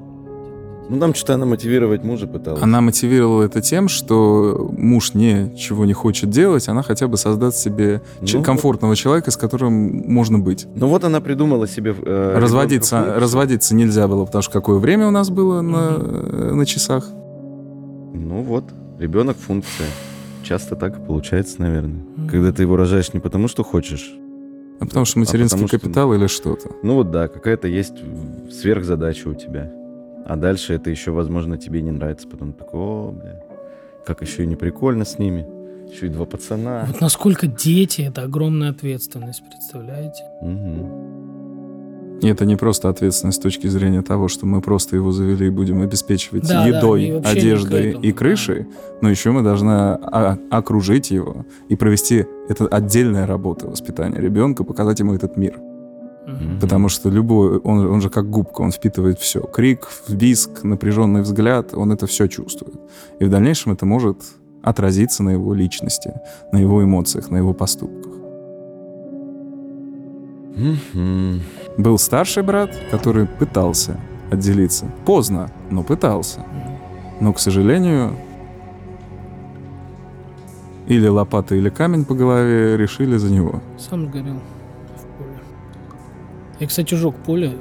Ну, там что-то она мотивировать мужа пыталась. Она мотивировала это тем, что муж ничего не хочет делать, она хотя бы создать себе комфортного человека, с которым можно быть. Ну вот она придумала себе... Разводиться нельзя было, потому что какое время у нас было на часах? Ну вот, ребенок функция. Часто так и получается, наверное. Когда ты его рожаешь не потому, что хочешь. А потому что материнский капитал или что-то. Ну вот да, какая-то есть сверхзадача у тебя. А дальше это еще, возможно, тебе не нравится. Потом такой, как еще и не прикольно с ними. Еще и два пацана. Вот насколько дети — это огромная ответственность, представляете? И это не просто ответственность с точки зрения того, что мы просто его завели и будем обеспечивать едой, одеждой и крышей, но еще мы должны окружить его и провести это отдельная работа воспитания ребенка, показать ему этот мир. Потому что любой, он же как губка, он впитывает все. Крик, визг, напряженный взгляд, он это все чувствует. И в дальнейшем это может отразиться на его личности, на его эмоциях, на его поступках. Был старший брат, который пытался отделиться. Поздно, но пытался. Но, к сожалению, или лопата, или камень по голове решили за него. Сам сгорел в поле. И, кстати, жёг поле.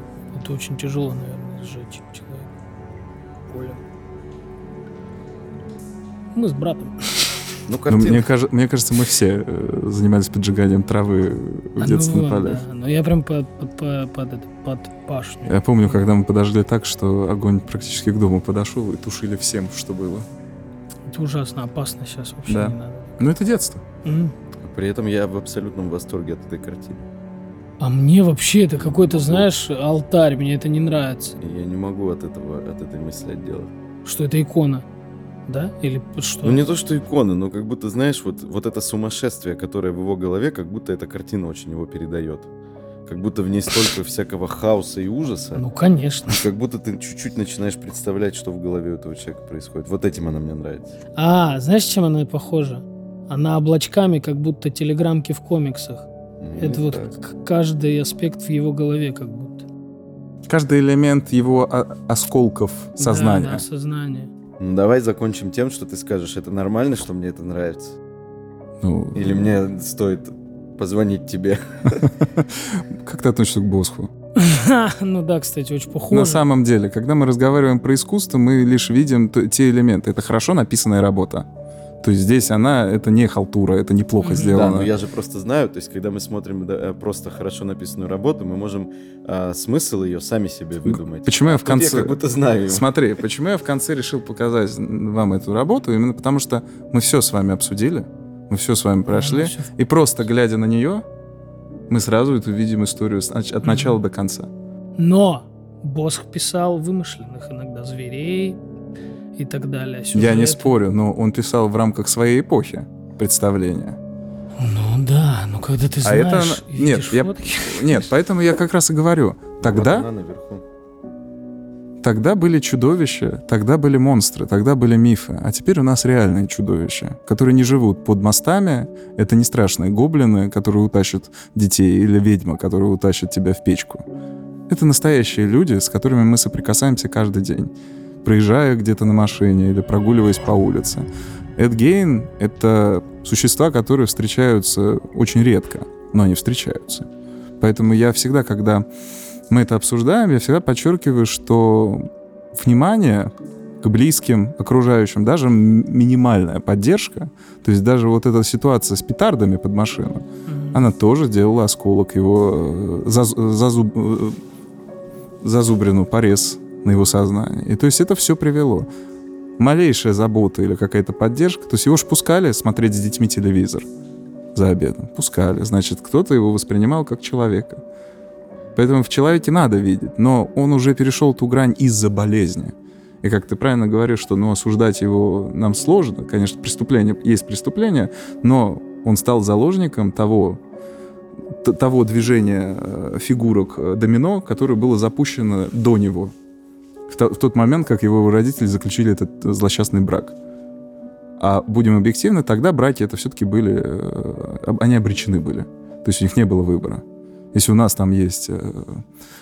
Это очень тяжело, наверное, сжечь человека. Поле. Мы с братом. Ну, мне кажется, мы все занимались поджиганием травы в детстве на полях. Да, но я прям под башню. Я помню, когда мы подожгли так, что огонь практически к дому подошел и тушили всем, что было. Это ужасно опасно сейчас, вообще не надо. Ну, это детство. При этом я в абсолютном восторге от этой картины. А мне вообще это какой-то, знаешь, алтарь, мне это не нравится. Я не могу от этой мысли отделаться. Что это икона. да? Или что? Ну, не то, что иконы, но как будто, знаешь, вот это сумасшествие, которое в его голове, как будто эта картина очень его передает. Как будто в ней столько всякого хаоса и ужаса. Ну, конечно. Как будто ты чуть-чуть начинаешь представлять, что в голове у этого человека происходит. Вот этим она мне нравится. А, знаешь, чем она похожа? Она облачками, как будто телеграммки в комиксах. Это вот каждый аспект в его голове как будто. Каждый элемент его осколков сознания. Да, сознания. Ну, давай закончим тем, что ты скажешь, это нормально, что мне это нравится? Ну, или мне стоит позвонить тебе? Как ты относишься к Босху? Ну да, кстати, очень похоже. На самом деле, когда мы разговариваем про искусство, мы лишь видим те элементы. Это хорошо написанная работа. То есть здесь она, это не халтура, это неплохо сделано. Да, но я же просто знаю, то есть когда мы смотрим просто хорошо написанную работу, мы можем смысл ее сами себе выдумать. Почему я в конце... Я как будто знаю ее. Смотри, почему я в конце решил показать вам эту работу, именно потому что мы все с вами обсудили, мы все с вами прошли, и просто глядя на нее, мы сразу эту видим историю от начала до конца. Но Босх писал вымышленных иногда зверей, и так далее. Я не спорю, но он писал в рамках своей эпохи представления. Ну да, но когда ты знаешь, это... Нет, поэтому я как раз и говорю. Тогда были чудовища, тогда были монстры, тогда были мифы. А теперь у нас реальные чудовища, которые не живут под мостами. Это не страшные гоблины, которые утащат детей, или ведьма, которая утащит тебя в печку. Это настоящие люди, с которыми мы соприкасаемся каждый день, проезжая где-то на машине или прогуливаясь по улице. Эд Гейн — это существа, которые встречаются очень редко, но они встречаются. Поэтому я всегда, когда мы это обсуждаем, я всегда подчеркиваю, что внимание к близким, окружающим, даже минимальная поддержка, то есть даже вот эта ситуация с петардами под машину, она тоже делала осколок его, зазубрину, порез на его сознание. И то есть это все привело. Малейшая забота или какая-то поддержка. То есть его же пускали смотреть с детьми телевизор за обедом. Пускали. Значит, кто-то его воспринимал как человека. Поэтому в человеке надо видеть. Но он уже перешел ту грань из-за болезни. И как ты правильно говоришь, что осуждать его нам сложно. Конечно, преступление есть преступление, но он стал заложником того движения фигурок домино, которое было запущено до него. В тот момент, как его родители заключили этот злосчастный брак. А будем объективны, тогда браки это все-таки были... Они обречены были. То есть у них не было выбора. Если у нас там есть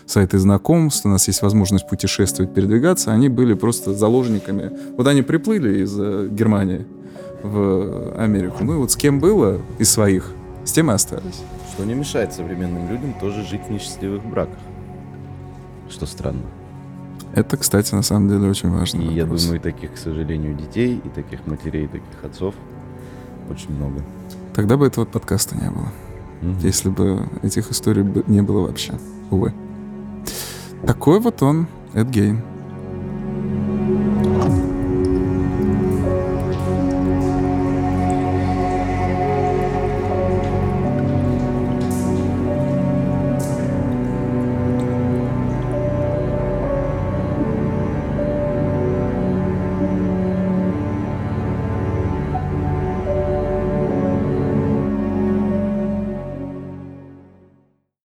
сайты знакомств, у нас есть возможность путешествовать, передвигаться, они были просто заложниками. Вот они приплыли из Германии в Америку. Ну и вот с кем было из своих, с тем и остались. Что не мешает современным людям тоже жить в несчастливых браках. Что странно. Это, кстати, на самом деле очень важно. И вопрос. Я думаю, таких, к сожалению, детей, и таких матерей, и таких отцов очень много. Тогда бы этого подкаста не было. Если бы этих историй не было вообще. Увы. Такой вот он, Эд Гейн.